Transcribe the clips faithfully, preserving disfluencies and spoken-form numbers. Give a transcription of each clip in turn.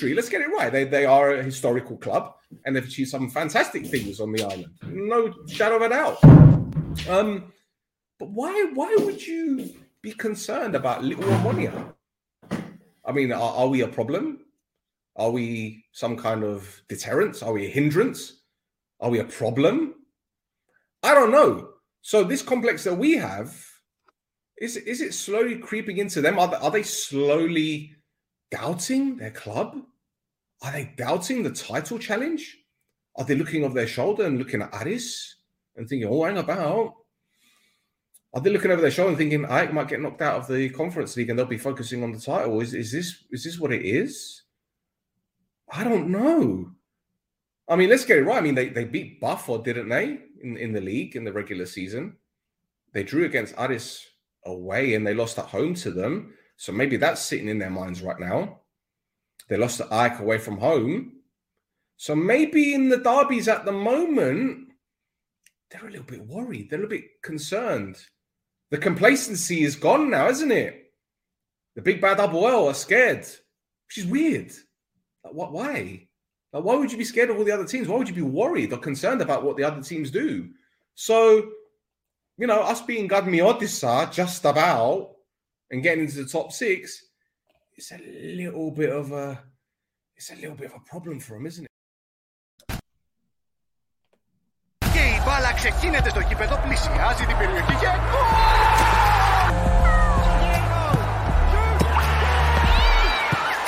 history. Let's get it right. They they are a historical club, and they've achieved some fantastic things on the island. No shadow of a doubt. Um, but why why would you be concerned about Little Omonia? I mean, are, are we a problem? Are we some kind of deterrence? Are we a hindrance? Are we a problem? I don't know. So this complex that we have, is, is it slowly creeping into them? Are they, are they slowly doubting their club? Are they doubting the title challenge? Are they looking over their shoulder and looking at Aris and thinking, oh, hang about? Are they looking over their shoulder and thinking, I might get knocked out of the Conference League and they'll be focusing on the title? Is, is this is this what it is? I don't know. I mean, let's get it right. I mean, they, they beat Buffon, didn't they, in, in the league, in the regular season? They drew against Aris away and they lost at home to them. So maybe that's sitting in their minds right now. They lost to Ajax away from home. So maybe in the derbies at the moment, they're a little bit worried. They're a little bit concerned. The complacency is gone now, isn't it? The big bad APOEL are scared, which is weird. Like, what? Why? Like, why would you be scared of all the other teams? Why would you be worried or concerned about what the other teams do? So, you know, us being Karmiotissa just about and getting into the top six, it's a little bit of a, it's a little bit of a problem for them, isn't it? Η μπάλα ξεκίνεται στο γήπεδο, πλησιάζει την περιοχή και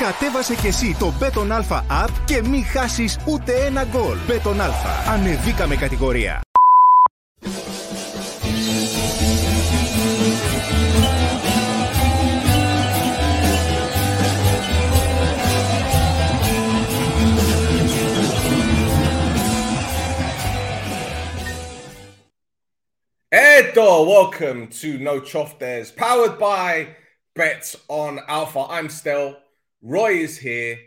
κατέβασε και εσύ το Beton Alpha app και μη χάσεις ούτε ένα γκολ. Beton Alpha. Ανεβήκαμε κατηγορία. Edo, welcome to No Choftes, powered by Bet on Alpha. I'm Stel. Roy is here,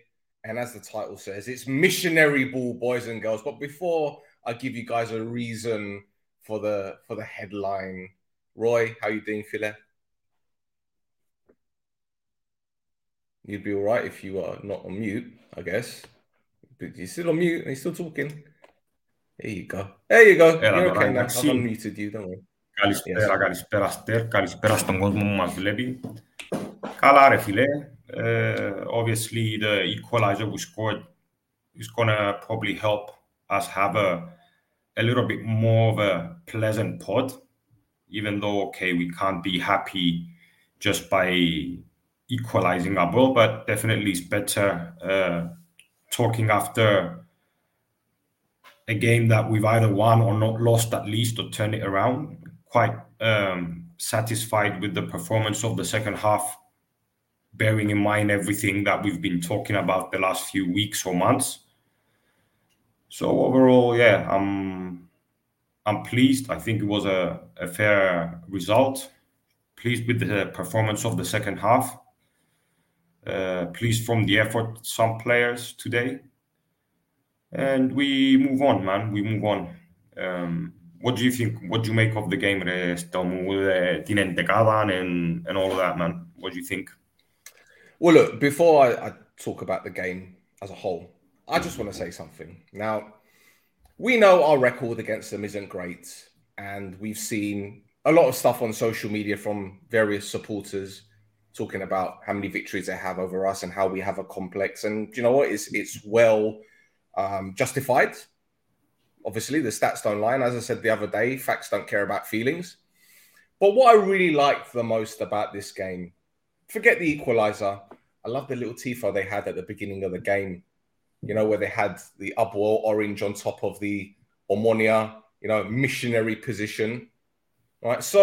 and as the title says, it's missionary ball, boys and girls. But before I give you guys a reason for the for the headline, Roy, how you doing, Phila? You'd be all right if you are not on mute, I guess. But you're still on mute, and you're still talking. There you go. There you go. Έλα, you're okay now. I've unmuted you, don't worry. Καλησπέρα, yes. Καλησπέρα, Στέρ. Καλησπέρα στον κόσμο που μας βλέπει. Καλά, ρε φίλε. Uh, obviously, the equalizer we scored is going to probably help us have a, a little bit more of a pleasant pod, even though, okay, we can't be happy just by equalizing our ball, but definitely it's better uh, talking after a game that we've either won or not lost at least or turn it around. Quite um, satisfied with the performance of the second half, bearing in mind everything that we've been talking about the last few weeks or months. So overall, yeah, I'm I'm pleased. I think it was a, a fair result. Pleased with the performance of the second half. Uh, pleased from the effort of some players today. And we move on, man. We move on. Um, what do you think? What do you make of the game, and and all of that, man? What do you think? Well, look, before I, I talk about the game as a whole, I just want to say something. Now, we know our record against them isn't great, and we've seen a lot of stuff on social media from various supporters talking about how many victories they have over us and how we have a complex. And you know what? It's it's well um, justified. Obviously, the stats don't lie. And as I said the other day, facts don't care about feelings. But what I really liked the most about this game, forget the equaliser. I love the little tifo they had at the beginning of the game, you know, where they had the APOEL orange on top of the Omonia, you know, missionary position. All right. So,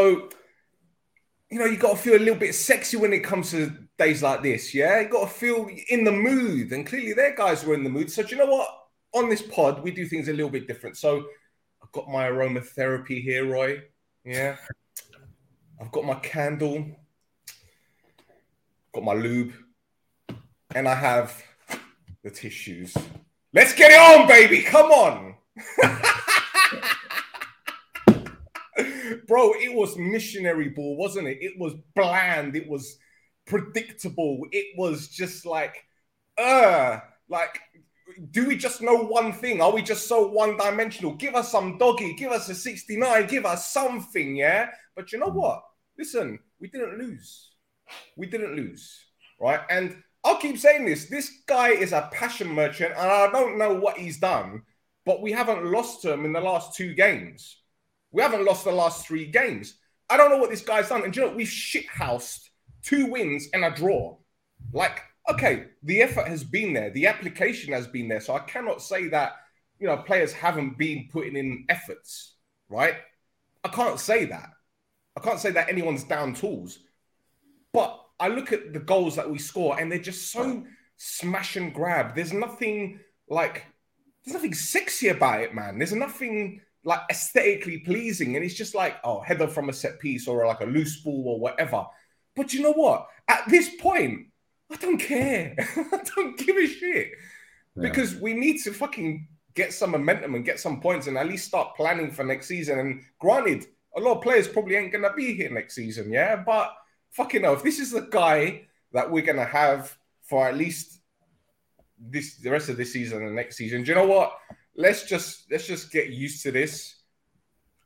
you know, you got to feel a little bit sexy when it comes to days like this. Yeah. You got to feel in the mood. And clearly their guys were in the mood. So, do you know what? On this pod, we do things a little bit different. So, I've got my aromatherapy here, Roy. Yeah. I've got my candle. Got my lube, and I have the tissues. Let's get it on, baby. Come on. Bro, it was missionary ball, wasn't it? It was bland. It was predictable. It was just like, uh, Like, do we just know one thing? Are we just so one-dimensional? Give us some doggy. Give us a sixty-nine. Give us something, yeah? But you know what? Listen, we didn't lose. We didn't lose, right? And I'll keep saying this. This guy is a passion merchant, and I don't know what he's done, but we haven't lost to him in the last two games. We haven't lost the last three games. I don't know what this guy's done. And do you know what? We've shithoused two wins and a draw. Like, okay, the effort has been there. The application has been there. So I cannot say that, you know, players haven't been putting in efforts, right? I can't say that. I can't say that anyone's down tools. But I look at the goals that we score and they're just so smash and grab. There's nothing like, there's nothing sexy about it, man. There's nothing like aesthetically pleasing. And it's just like, oh, header from a set piece or like a loose ball or whatever. But you know what? At this point, I don't care. I don't give a shit. Yeah. Because we need to fucking get some momentum and get some points and at least start planning for next season. And granted, a lot of players probably ain't going to be here next season, yeah? But fucking hell, if this is the guy that we're going to have for at least this the rest of this season and next season, do you know what? Let's just let's just get used to this.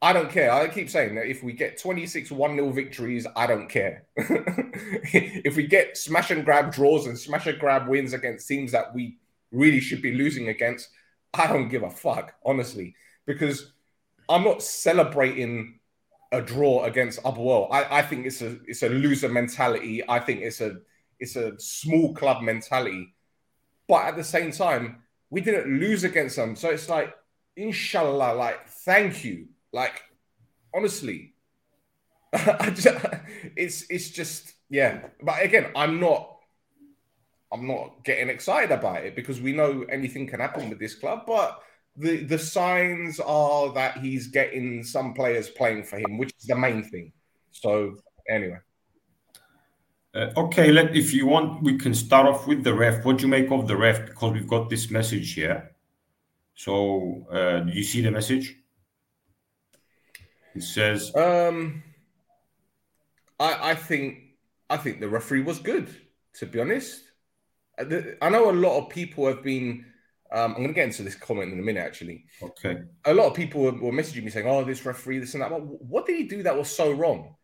I don't care. I keep saying that if we get twenty-six one-nil victories, I don't care. If we get smash and grab draws and smash and grab wins against teams that we really should be losing against, I don't give a fuck, honestly, because I'm not celebrating a draw against APOEL. I, I think it's a it's a loser mentality. I think it's a it's a small club mentality. But at the same time, we didn't lose against them. So it's like, inshallah, like, thank you. Like, honestly, I just, it's it's just, yeah. But again, I'm not, I'm not getting excited about it because we know anything can happen with this club. But the, the signs are that he's getting some players playing for him, which is the main thing. So anyway. Uh, okay, let, if you want, we can start off with the ref. What do you make of the ref? Because we've got this message here. So uh, do you see the message? It says, um, I, I think I think the referee was good, to be honest. I know a lot of people have been. Um, I'm going to get into this comment in a minute, actually. Okay. A lot of people were messaging me saying, "Oh, this referee, this and that." Well, what did he do that was so wrong?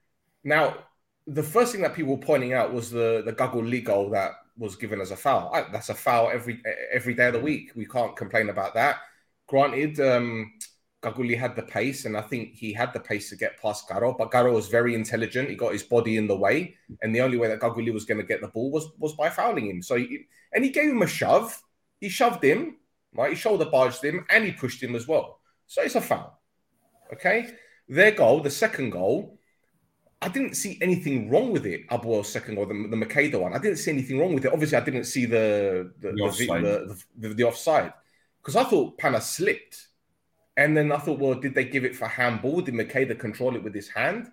Now, the first thing that people were pointing out was the the Kagoulis goal that was given as a foul. I, that's a foul every every day of the week. We can't complain about that. Granted. Um, Kagoulis had the pace, and I think he had the pace to get past Garo, but Garo was very intelligent. He got his body in the way, and the only way that Kagoulis was going to get the ball was, was by fouling him. So, he, and he gave him a shove. He shoved him, right? He shoulder barged him, and he pushed him as well. So it's a foul, okay? Their goal, the second goal, I didn't see anything wrong with it, Abuel's second goal, the, the Makeda one. I didn't see anything wrong with it. Obviously, I didn't see the, the, the, offside. the, the, the, the offside because I thought Panna slipped. And then I thought, well, did they give it for handball? Did Makeda control it with his hand?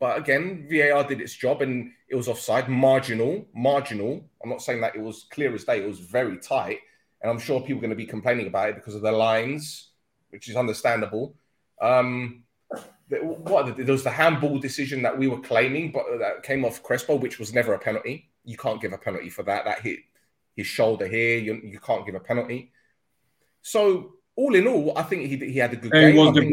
But again, V A R did its job and it was offside. Marginal, marginal. I'm not saying that it was clear as day. It was very tight. And I'm sure people are going to be complaining about it because of the lines, which is understandable. Um, what, there was the handball decision that we were claiming, but that came off Crespo, which was never a penalty. You can't give a penalty for that. That hit his shoulder here. You, you can't give a penalty. So... all in all, I think he he had a good and game. It was the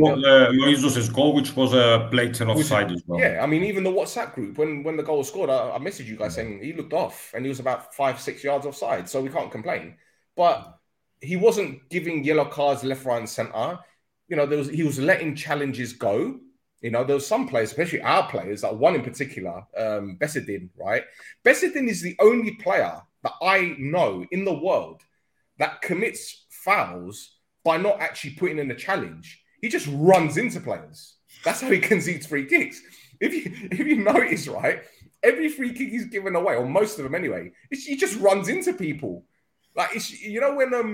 Loizos' uh, goal, which was a blatant offside as well. Yeah, I mean, even the WhatsApp group, when, when the goal was scored, I, I messaged you guys yeah. saying he looked off and he was about five, six yards offside, so we can't complain. But he wasn't giving yellow cards left, right and centre. You know, there was he was letting challenges go. You know, there was some players, especially our players, like one in particular, um, Besedin, right? Besedin is the only player that I know in the world that commits fouls by not actually putting in a challenge. He just runs into players. That's how he concedes free kicks. If you if you notice, right, every free kick he's given away, or most of them anyway, it's, he just runs into people. Like, it's, you know when, um,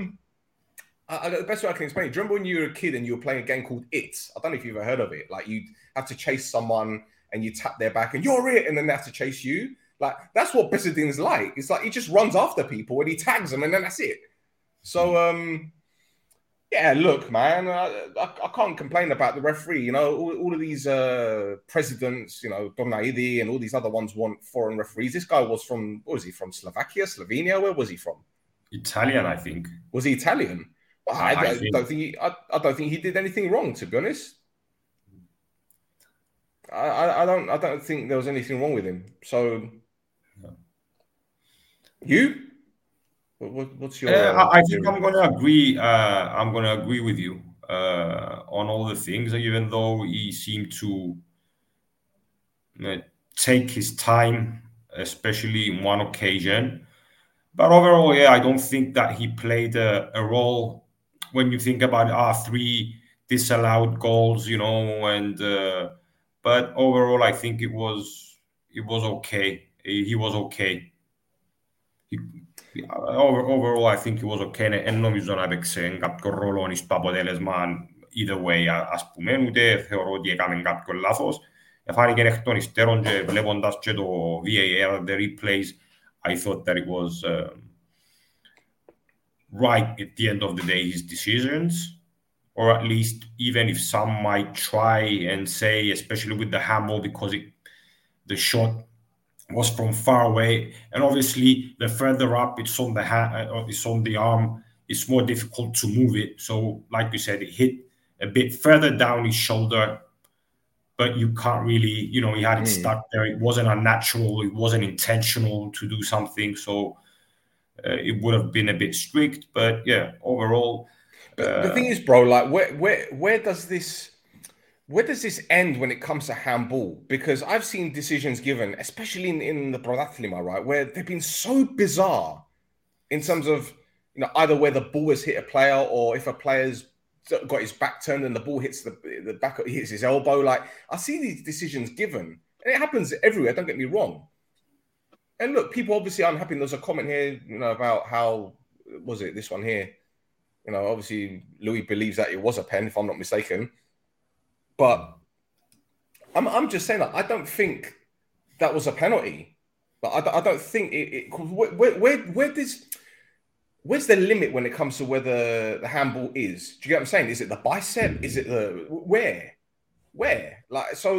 I, I, the best way I can explain it, do you remember when you were a kid and you were playing a game called It? I don't know if you've ever heard of it. Like, you'd have to chase someone and you tap their back and you're it, and then they have to chase you. Like, that's what Besedin's like. It's like he just runs after people and he tags them and then that's it. So, um... yeah, look, man, I, I, I can't complain about the referee. You know, all, all of these uh, presidents, you know, Donaidi and all these other ones want foreign referees. This guy was from, what was he, from Slovakia, Slovenia? Where was he from? Italian, I think. Was he Italian? Well, I, I, I don't think, think he, I, I don't think he did anything wrong, to be honest. I, I don't I don't think there was anything wrong with him. So, no. you, what, what, what's your? Uh, I, I think I'm gonna agree. Uh, I'm gonna agree with you uh, on all the things. Even though he seemed to uh, take his time, especially in one occasion, but overall, yeah, I don't think that he played a, a role. When you think about our three disallowed goals, you know, and. Uh, But overall, I think it was it was okay. He was okay. He, over, overall, I think he was okay. Εν νομίζω να έπαιξε κάποιο ρόλο εις το αποτέλεσμα. Either way, ας πούμε, ούτε θεωρώ ότι έκαμε κάποιο λάθος. Εφάνηκε εκ των υστέρων και βλέποντας και το V A R, the replays, I thought that it was uh, right at the end of the day, his decisions. Or at least, even if some might try and say, especially with the handball, because it, the shot was from far away, and obviously the further up it's on the hand, it's on the arm, it's more difficult to move it. So, like you said, it hit a bit further down his shoulder, but you can't really, you know, he had it mm. stuck there. It wasn't unnatural. It wasn't intentional to do something. So uh, it would have been a bit strict, but yeah, overall. But the thing is, bro, like where where where does this where does this end when it comes to handball? Because I've seen decisions given, especially in, in the Prodathlima, right, where they've been so bizarre in terms of, you know, either where the ball has hit a player or if a player's got his back turned and the ball hits the the back hits his elbow. Like, I see these decisions given, and it happens everywhere, don't get me wrong. And look, people obviously are unhappy. There's a comment here, you know, about how was it this one here? You know, obviously, Louis believes that it was a pen, if I'm not mistaken. But I'm I'm just saying that I don't think that was a penalty. But I, I don't think it. it where where where does where's the limit when it comes to where the, the handball is? Do you get what I'm saying? Is it the bicep? Is it the where where like so?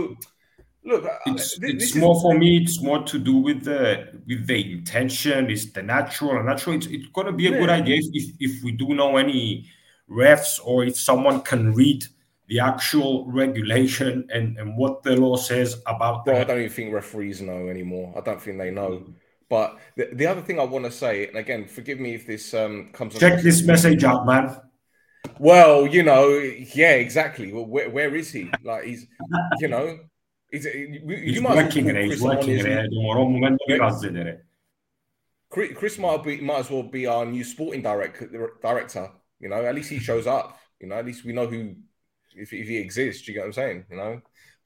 Look, it's, this, it's this more is... for me. It's more to do with the with the intention. It's the natural and natural. It's, it's gonna be a yeah. good idea if if we do know any refs or if someone can read the actual regulation and, and what the law says about that. Well, I don't even think referees know anymore. I don't think they know. But the, the other thing I want to say, and again, forgive me if this um comes. Check this message out, man. Well, you know, yeah, exactly. Well, where, where is he? Like he's, you know. He's, he's you might working it. He's working it. Chris, Chris might, be, might as well be our new sporting direct, director. You know, at least he shows up. You know, at least we know who, if, if he exists. You get what I'm saying? You know.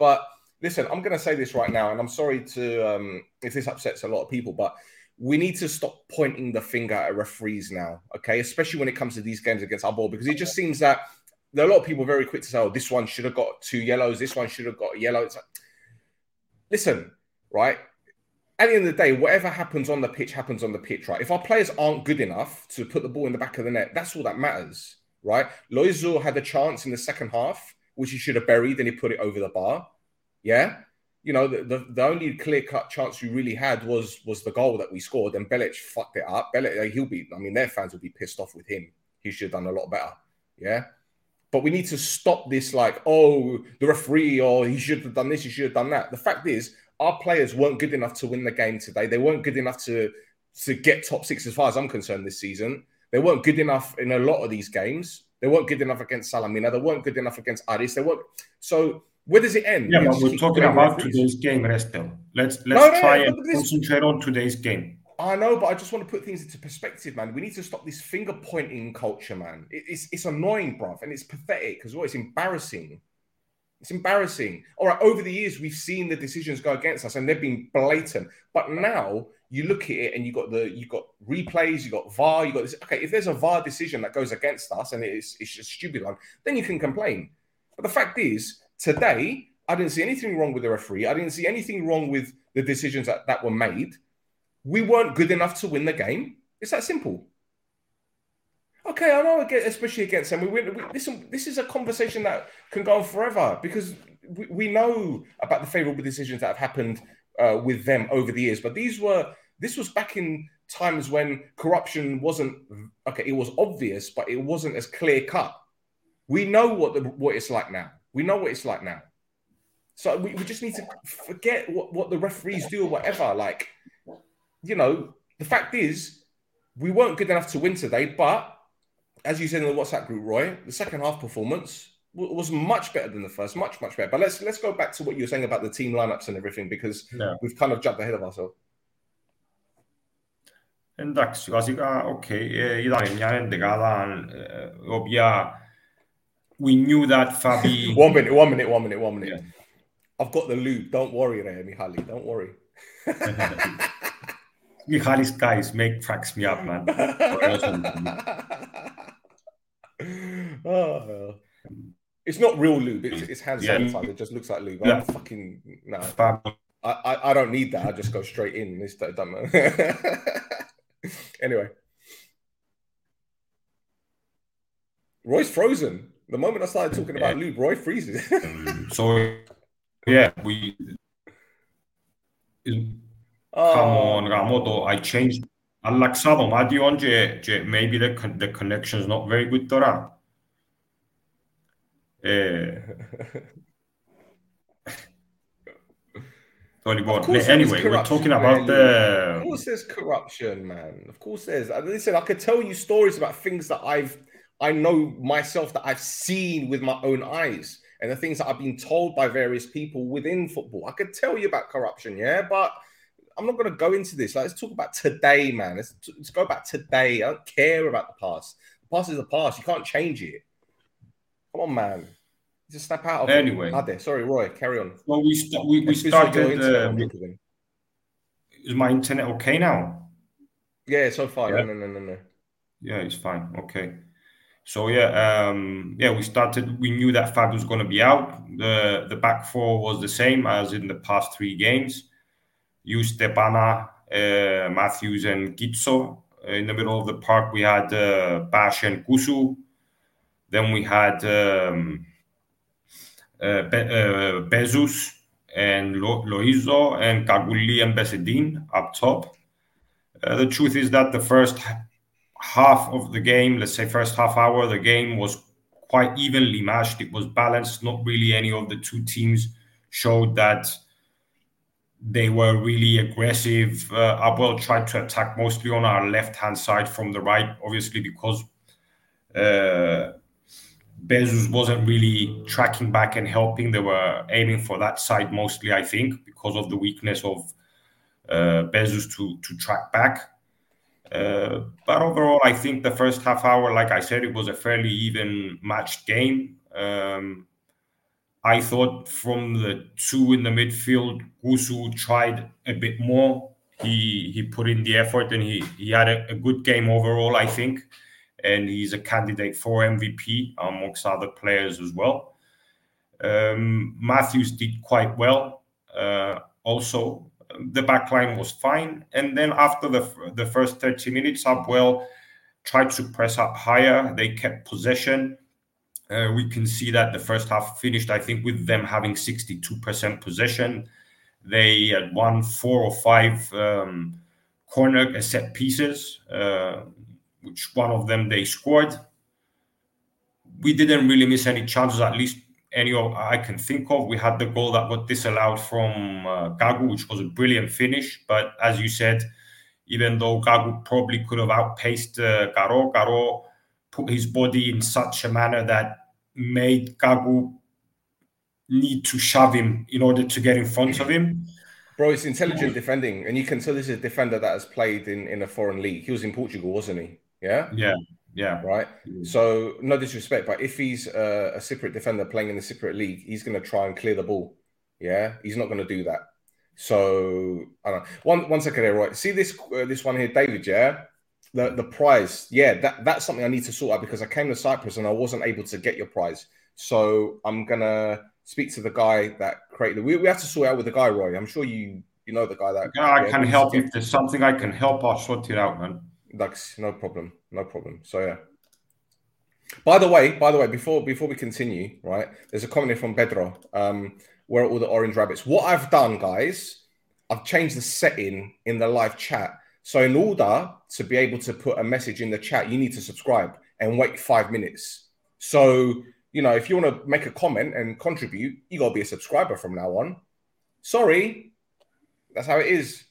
But listen, I'm going to say this right now, and I'm sorry to um, if this upsets a lot of people, but we need to stop pointing the finger at referees now, okay? Especially when it comes to these games against our ball, because it just seems that there are a lot of people very quick to say, "Oh, this one should have got two yellows. This one should have got a yellow." It's like, listen, right, at the end of the day, whatever happens on the pitch happens on the pitch, right? If our players aren't good enough to put the ball in the back of the net, that's all that matters, right? Loizos had a chance in the second half, which he should have buried, and he put it over the bar, yeah? You know, the, the, the only clear-cut chance we really had was was the goal that we scored, and Belic fucked it up. Belic, he'll be, I mean, their fans will be pissed off with him. He should have done a lot better, yeah? But we need to stop this, like, oh, the referee, or he should have done this, he should have done that. The fact is, our players weren't good enough to win the game today. They weren't good enough to, to get top six, as far as I'm concerned, this season. They weren't good enough in a lot of these games. They weren't good enough against Salamina. They weren't good enough against Aris. They weren't. So where does it end? Yeah, we but we're talking about referees. Today's game, Restel. Let's let's no, no, try no, no, and this... concentrate on today's game. I know, but I just want to put things into perspective, man. We need to stop this finger-pointing culture, man. It, it's it's annoying, bruv, and it's pathetic as well. It's embarrassing. It's embarrassing. All right, over the years, we've seen the decisions go against us, and they've been blatant. But now you look at it, and you got the you got replays, you got V A R, you got this. Okay, if there's a V A R decision that goes against us, and it's it's just a stupid one, then you can complain. But the fact is, today I didn't see anything wrong with the referee. I didn't see anything wrong with the decisions that, that were made. We weren't good enough to win the game. It's that simple. Okay, I know, especially against them. We, we, we listen. This is a conversation that can go on forever because we, we know about the favourable decisions that have happened uh, with them over the years. But these were this was back in times when corruption wasn't, okay, it was obvious, but it wasn't as clear cut. We know what the what it's like now. We know what it's like now. So we, we just need to forget what, what the referees do or whatever. Like, you know, the fact is, we weren't good enough to win today, but as you said in the WhatsApp group, Roy, the second half performance w- was much better than the first, much, much better. But let's let's go back to what you were saying about the team lineups and everything, because no. we've kind of jumped ahead of ourselves. Εντάξει, βασικά, οκ, ήταν μια εντεκάδα η οποία we knew that θα be... One minute, one minute, one minute, one minute. Yeah. I've got the loop, don't worry ρε, Michali, don't worry. Michali's guys make cracks me up, man. Oh, it's not real lube. It's, it's hand sanitizer. Yeah. It just looks like lube. Yeah. I'm fucking no. Nah. I, I, I don't need that. I just go straight in. This dumb. Anyway, Roy's frozen. The moment I started talking about yeah. lube, Roy freezes. So yeah, we. It... Oh. I changed. Maybe the the connection is not very good. Τώρα. Of course, anyway, we're talking about the. Of course, there's corruption, man. Of course, there's. Listen, I could tell you stories about things that I've, I know myself that I've seen with my own eyes, and the things that I've been told by various people within football. I could tell you about corruption, yeah, but I'm not going to go into this. Like, let's talk about today, man. Let's, t- let's go back today. I don't care about the past. The past is the past. You can't change it. Come on, man. Just snap out of anyway, it. Anyway. Sorry, Roy. Carry on. Well, we st- we, we started... Uh, is my internet okay now? Yeah, so far. Yeah. No, no, no, no, no. Yeah, it's fine. Okay. So, yeah, um, yeah, we started... We knew that Fab was going to be out. The, the back four was the same as in the past three games. Yuste, Pana, uh, Matthews and Kitsos. In the middle of the park, we had uh, Bash and Gusu. Then we had um, uh, Be- uh, Bezos and Lo- Loizos and Kagoulis and Besedin up top. Uh, the truth is that the first half of the game, let's say first half hour, the game was quite evenly matched. It was balanced. Not really any of the two teams showed that they were really aggressive. Uh, APOEL tried to attack mostly on our left-hand side from the right, obviously, because uh, Bezos wasn't really tracking back and helping. They were aiming for that side mostly, I think, because of the weakness of uh, Bezos to, to track back. Uh, but overall, I think the first half hour, like I said, it was a fairly even matched game. Um, I thought from the two in the midfield, Gusu tried a bit more. He he put in the effort and he, he had a, a good game overall, I think. And he's a candidate for M V P amongst other players as well. Um, Matthews did quite well. Uh, also, the back line was fine. And then after the, the first thirty minutes, APOEL tried to press up higher. They kept possession. Uh, we can see that the first half finished, I think, with them having sixty-two percent possession. They had won four or five um, corner set pieces, uh, which one of them they scored. We didn't really miss any chances, at least any of I can think of. We had the goal that got disallowed from uh, Gagu, which was a brilliant finish. But as you said, even though Gagu probably could have outpaced uh, Garo, Garo put his body in such a manner that made Gagu need to shove him in order to get in front of him. Bro, it's intelligent oh. defending. And you can tell this is a defender that has played in, in a foreign league. He was in Portugal, wasn't he? Yeah? Yeah, yeah. Right? Yeah. So, no disrespect, but if he's a, a Cypriot defender playing in the Cypriot league, he's going to try and clear the ball. Yeah? He's not going to do that. So, I don't know. One, one second here, right? See this, uh, this one here, David, yeah? The the prize, yeah, that, that's something I need to sort out because I came to Cyprus and I wasn't able to get your prize. So I'm going to speak to the guy that created it. We, we have to sort out with the guy, Roy. I'm sure you you know the guy that... Yeah, I yeah, can help. If there's something I can help, I'll sort it out, man. That's no problem. No problem. So, yeah. By the way, by the way, before before we continue, right, there's a comment here from Pedro. Um, where are all the orange rabbits? What I've done, guys, I've changed the setting in the live chat. So in order to be able to put a message in the chat, you need to subscribe and wait five minutes. So, you know, if you want to make a comment and contribute, you got to be a subscriber from now on. Sorry. That's how it is.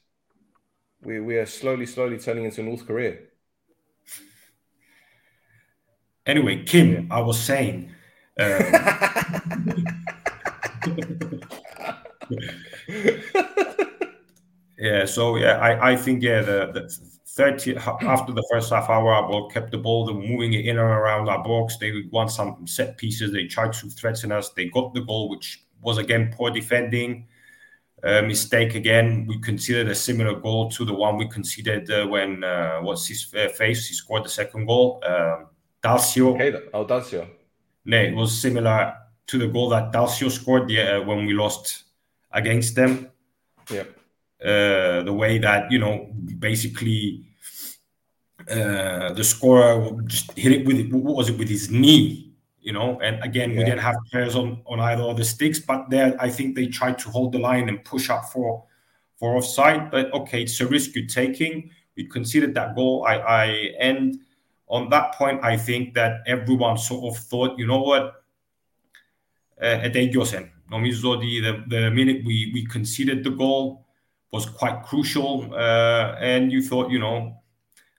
We, we are slowly, slowly turning into North Korea. Anyway, Kim, I was saying... Um... yeah, so yeah, I, I think, yeah, the, the thirty after the first half hour, Apple kept the ball, they were moving it in and around our box. They want some set pieces. They tried to threaten us. They got the goal, which was, again, poor defending. Uh, mistake again. We considered a similar goal to the one we considered uh, when uh, what's his uh, face? He scored the second goal. Um, Dalcio. Hey, oh, Dalcio. No, it was similar to the goal that Dalcio scored yeah, when we lost against them. Yeah. Uh, the way that, you know, basically uh, the scorer just hit it with, what was it, with his knee. You know, and again, yeah. we didn't have players on, on either of the sticks, but there, I think they tried to hold the line and push up for for offside. But okay, it's a risk you're taking. We conceded that goal. I, I and on that point, I think that everyone sort of thought, you know what, Eteigiosen, νομίζω ότι the minute we we conceded the goal was quite crucial, uh, and you thought, you know.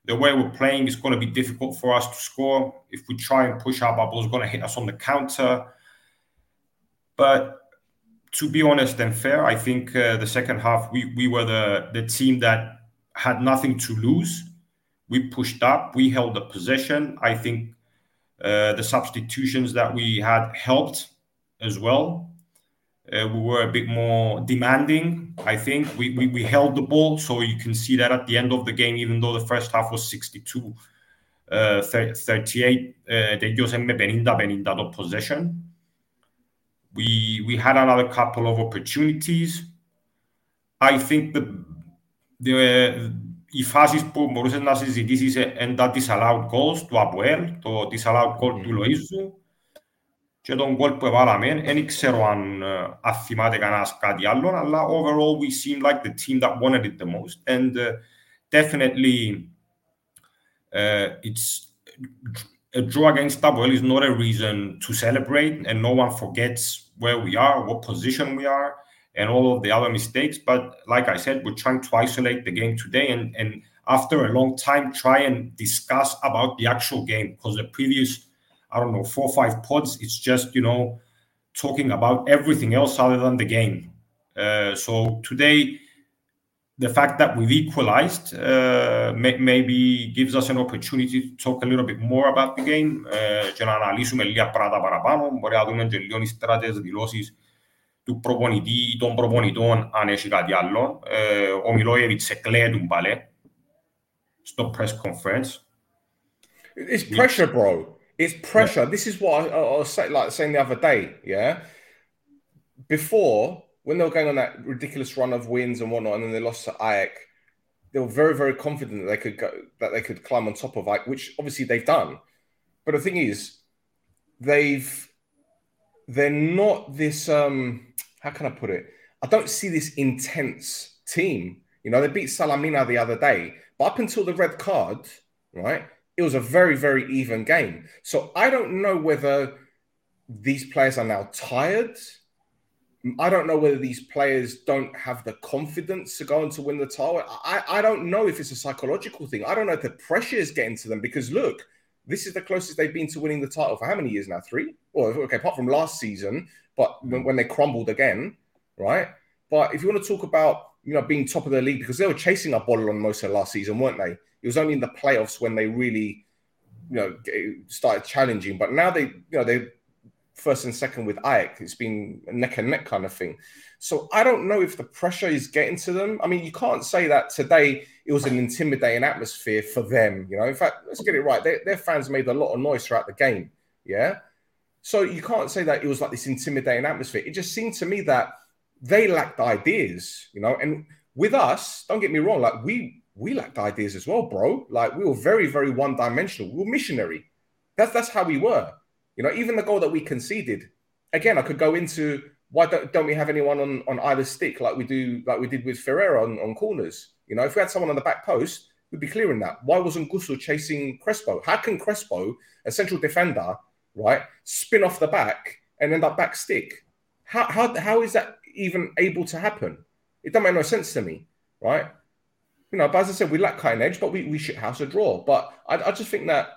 The way we're playing is going to be difficult for us to score. If we try and push our bubble, it's going to hit us on the counter. But to be honest and fair, I think uh, the second half, we we were the, the team that had nothing to lose. We pushed up. We held the possession. I think uh, the substitutions that we had helped as well. Uh, we were a bit more demanding, I think. We, we we held the ball, so you can see that at the end of the game, even though the first half was sixty-two, uh, thirty-eight, they just had fifty fifty possession. We we had another couple of opportunities. I think the the Ifasis που μπορούσε να συζητήσει and that disallowed goals to Apoel, το disallowed goal to Loizos. Και τον goal που έβαλαμε, δεν ξέρω αν θυμάται κανένας κάτι άλλο, αλλά overall we seemed like the team that wanted it the most. And uh, definitely, uh, it's a draw against APOEL is not a reason to celebrate, and no one forgets where we are, what position we are, and all of the other mistakes. But like I said, we're trying to isolate the game today, and, and after a long time, try and discuss about the actual game, because the previous I don't know, four or five pods, it's just, you know, talking about everything else other than the game. Uh, so today, the fact that we've equalized uh, may, maybe gives us an opportunity to talk a little bit more about the game. Και να αναλύσουμε λίγα πράγματα παραπάνω. Μπορεί να δούμε και λίγο ύστερα δηλώσεις του προπονητή ή των προπονητών, αν έχει κάτι άλλο. Ο Μιλόγεβιτς εκλέεται πάλι στο press conference. It's pressure, bro. It's pressure. Yeah. This is what I, I was say, like saying the other day, yeah? Before, when they were going on that ridiculous run of wins and whatnot, and then they lost to Ajax, they were very, very confident that they could go, that they could climb on top of Ajax, which obviously they've done. But the thing is, they've they're not this. Um, how can I put it? I don't see this intense team. You know, they beat Salamina the other day, but up until the red card, right? It was a very, very even game. So I don't know whether these players are now tired. I don't know whether these players don't have the confidence to go on to win the title. I, I don't know if it's a psychological thing. I don't know if the pressure is getting to them because, look, this is the closest they've been to winning the title for how many years now? Three? Or, okay, apart from last season, but when, when they crumbled again, right? But if you want to talk about, you know, being top of the league, because they were chasing a bottle on most of last season, weren't they? It was only in the playoffs when they really, you know, started challenging. But now they, you know, they're first and second with Ajax. It's been neck and neck kind of thing. So I don't know if the pressure is getting to them. I mean, you can't say that today it was an intimidating atmosphere for them. You know, in fact, let's get it right. They, their fans made a lot of noise throughout the game. Yeah. So you can't say that it was like this intimidating atmosphere. It just seemed to me that they lacked ideas, you know, and with us, don't get me wrong, like we, we lacked ideas as well, bro. Like, we were very, very one-dimensional. We were missionary. That's that's how we were. You know, even the goal that we conceded, again, I could go into, why don't, don't we have anyone on, on either stick like we do, like we did with Ferreira on, on corners? You know, if we had someone on the back post, we'd be clearing that. Why wasn't Gusu chasing Crespo? How can Crespo, a central defender, right, spin off the back and end up back stick? How how how is that even able to happen? It doesn't make no sense to me, right? You know, but as I said, we lack cutting edge, but we, we shit house a draw. But I, I just think that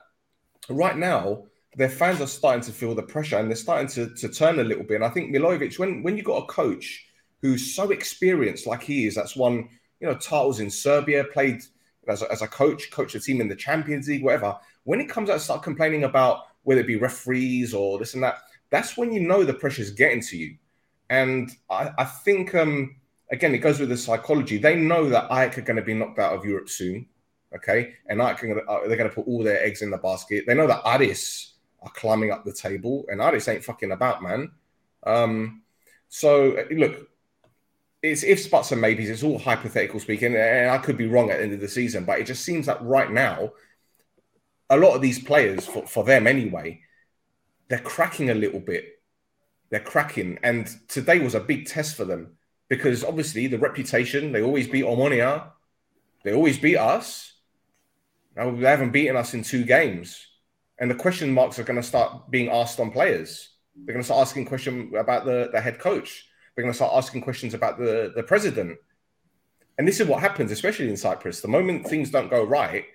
right now, their fans are starting to feel the pressure and they're starting to, to turn a little bit. And I think Milojevic, when, when you've got a coach who's so experienced like he is, that's won, you know, titles in Serbia, played as a, as a coach, coached a team in the Champions League, whatever. When it comes out to start complaining about whether it be referees or this and that, that's when you know the pressure's getting to you. And I, I think, um, again, it goes with the psychology. They know that Ajax are going to be knocked out of Europe soon, okay? And Ajax are gonna, they're going to put all their eggs in the basket. They know that Aris are climbing up the table, and Aris ain't fucking about, man. Um, so, look, it's ifs, buts, and maybes. It's all hypothetical speaking, and I could be wrong at the end of the season, but it just seems that right now, a lot of these players, for, for them anyway, they're cracking a little bit. They're cracking, and today was a big test for them because, obviously, the reputation, they always beat Omonia. They always beat us. Now, they haven't beaten us in two games. And the question marks are going to start being asked on players. They're going to start asking questions about the, the head coach. They're going to start asking questions about the, the president. And this is what happens, especially in Cyprus. The moment things don't go right,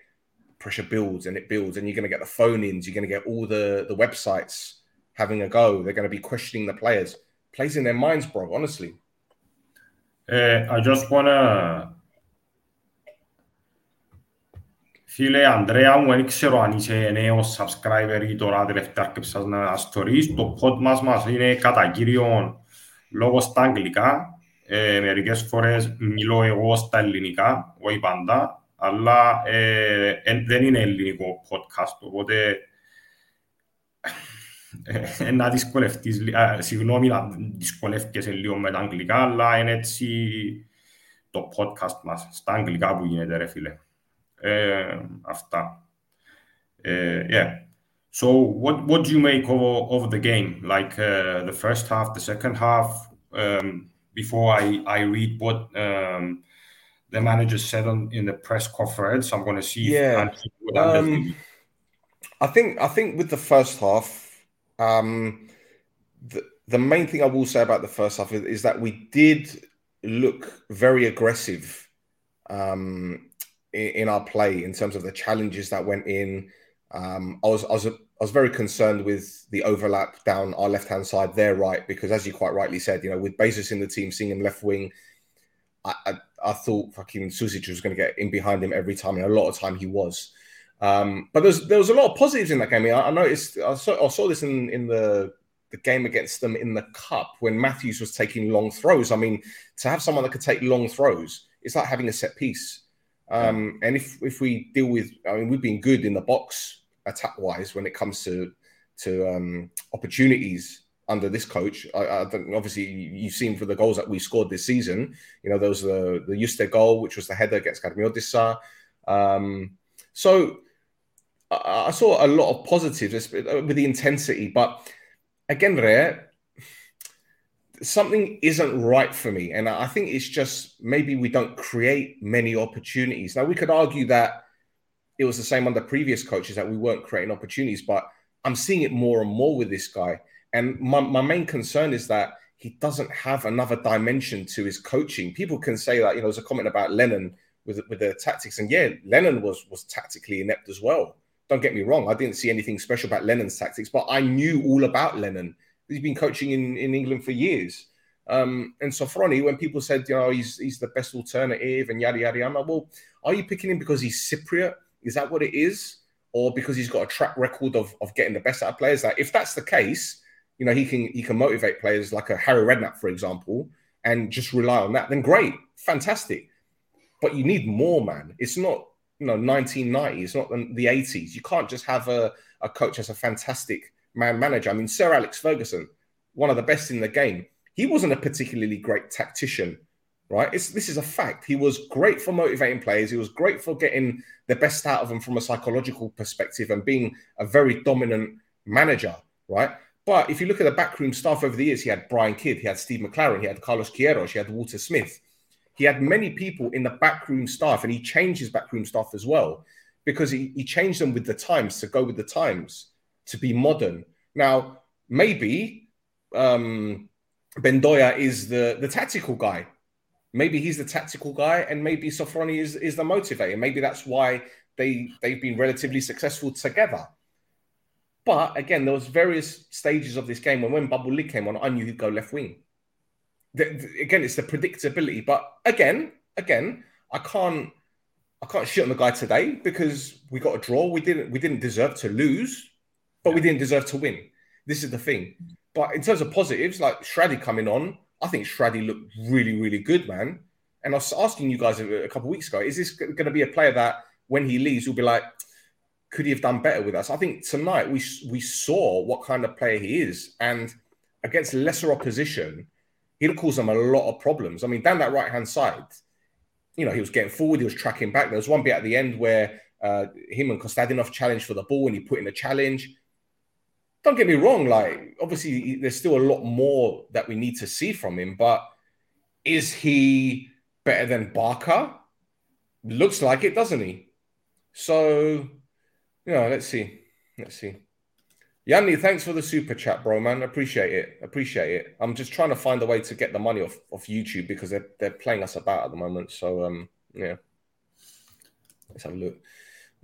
pressure builds and it builds. And you're going to get the phone-ins. You're going to get all the, the websites having a go. They're going to be questioning the players. Plays in their minds, bro, honestly. Uh, I just want to... Φίλε Ανδρέα μου, δεν ξέρω αν είσαι νέος subscriber ή τώρα τελευταία αρκεψάς να stories. Το pod μας μας είναι κατά κύριον λόγω στα αγγλικά. Ε, μερικές φορές μιλώ εγώ στα ελληνικά, όχι πάντα, αλλά ε, ε, δεν είναι ελληνικό podcast, οπότε ε, να δυσκολευτείς, ε, συγγνώμη να δυσκολεύκεσαι λίγο με τα αγγλικά, αλλά είναι έτσι το podcast μας, στα αγγλικά που γίνεται ρε φίλε. Uh, after. Uh, yeah. So what, what do you make of, of the game? Like uh, the first half, the second half? Um, before I, I read what um, the manager said on, in the press conference, I'm going to see. Yeah. If um, I think I think with the first half, um, the, the main thing I will say about the first half is, is that we did look very aggressive um in our play in terms of the challenges that went in. Um, I was I was, I was very concerned with the overlap down our left-hand side, their right, because as you quite rightly said, you know, with Bezos in the team, seeing him left wing, I I, I thought fucking Susic was going to get in behind him every time, and a lot of time he was. Um, but there's, there was a lot of positives in that game. I, mean, I, I noticed, I saw, I saw this in, in the, the game against them in the Cup when Matthews was taking long throws. I mean, to have someone that could take long throws, it's like having a set piece. Um, and if, if we deal with, I mean, we've been good in the box attack-wise when it comes to to um, opportunities under this coach. I, I think obviously, you've seen for the goals that we scored this season. You know, there was the, the Yuste goal, which was the header against Karmiotissa. Um, so I, I saw a lot of positives with the intensity. But again, Rea, something isn't right for me. And I think it's just maybe we don't create many opportunities. Now, we could argue that it was the same under previous coaches that we weren't creating opportunities, but I'm seeing it more and more with this guy. And my, my main concern is that he doesn't have another dimension to his coaching. People can say that, you know, there's a comment about Lennon with, with the tactics. And yeah, Lennon was, was tactically inept as well. Don't get me wrong. I didn't see anything special about Lennon's tactics, but I knew all about Lennon. He's been coaching in, in England for years. Um, and Sofroni, when people said, you know, he's he's the best alternative and yada, yada, yada, I'm like, well, are you picking him because he's Cypriot? Is that what it is? Or because he's got a track record of, of getting the best out of players? Like, if that's the case, you know, he can he can motivate players like a Harry Redknapp, for example, and just rely on that, then great, fantastic. But you need more, man. It's not, you know, nineteen ninety. It's not the, the eighties. You can't just have a, a coach as a fantastic man manager. I mean, Sir Alex Ferguson, one of the best in the game. He wasn't a particularly great tactician, right? It's, this is a fact. He was great for motivating players. He was great for getting the best out of them from a psychological perspective and being a very dominant manager, right? But if you look at the backroom staff over the years, he had Brian Kidd, he had Steve McLaren, he had Carlos Queiroz, he had Walter Smith. He had many people in the backroom staff, and he changed his backroom staff as well, because he, he changed them with the times, to go with the times, to be modern. Now, maybe um, Bendoya is the, the tactical guy. Maybe he's the tactical guy, and maybe Sofroni is, is the motivator. Maybe that's why they, they've been relatively successful together. But again, there was various stages of this game. And when Babouli came on, I knew he'd go left wing. The, the, again, it's the predictability. But again, again, I can't, I can't shit on the guy today, because we got a draw. We didn't, we didn't deserve to lose, but we didn't deserve to win. This is the thing. But in terms of positives, like Shreddy coming on, I think Shreddy looked really, really good, man. And I was asking you guys a, a couple of weeks ago, is this going to be a player that when he leaves, will be like, could he have done better with us? I think tonight we we saw what kind of player he is, and against lesser opposition, he'll cause them a lot of problems. I mean, down that right-hand side, you know, he was getting forward, he was tracking back. There was one bit at the end where uh, him and Kostadinov challenged for the ball, and he put in a challenge. Don't get me wrong, like, obviously there's still a lot more that we need to see from him, but is he better than Barker? Looks like it, doesn't he? So, you know, let's see. Let's see. Yanni, thanks for the super chat, bro, man. Appreciate it. Appreciate it. I'm just trying to find a way to get the money off, off YouTube, because they're, they're playing us about at the moment. So, um, yeah. Let's have a look.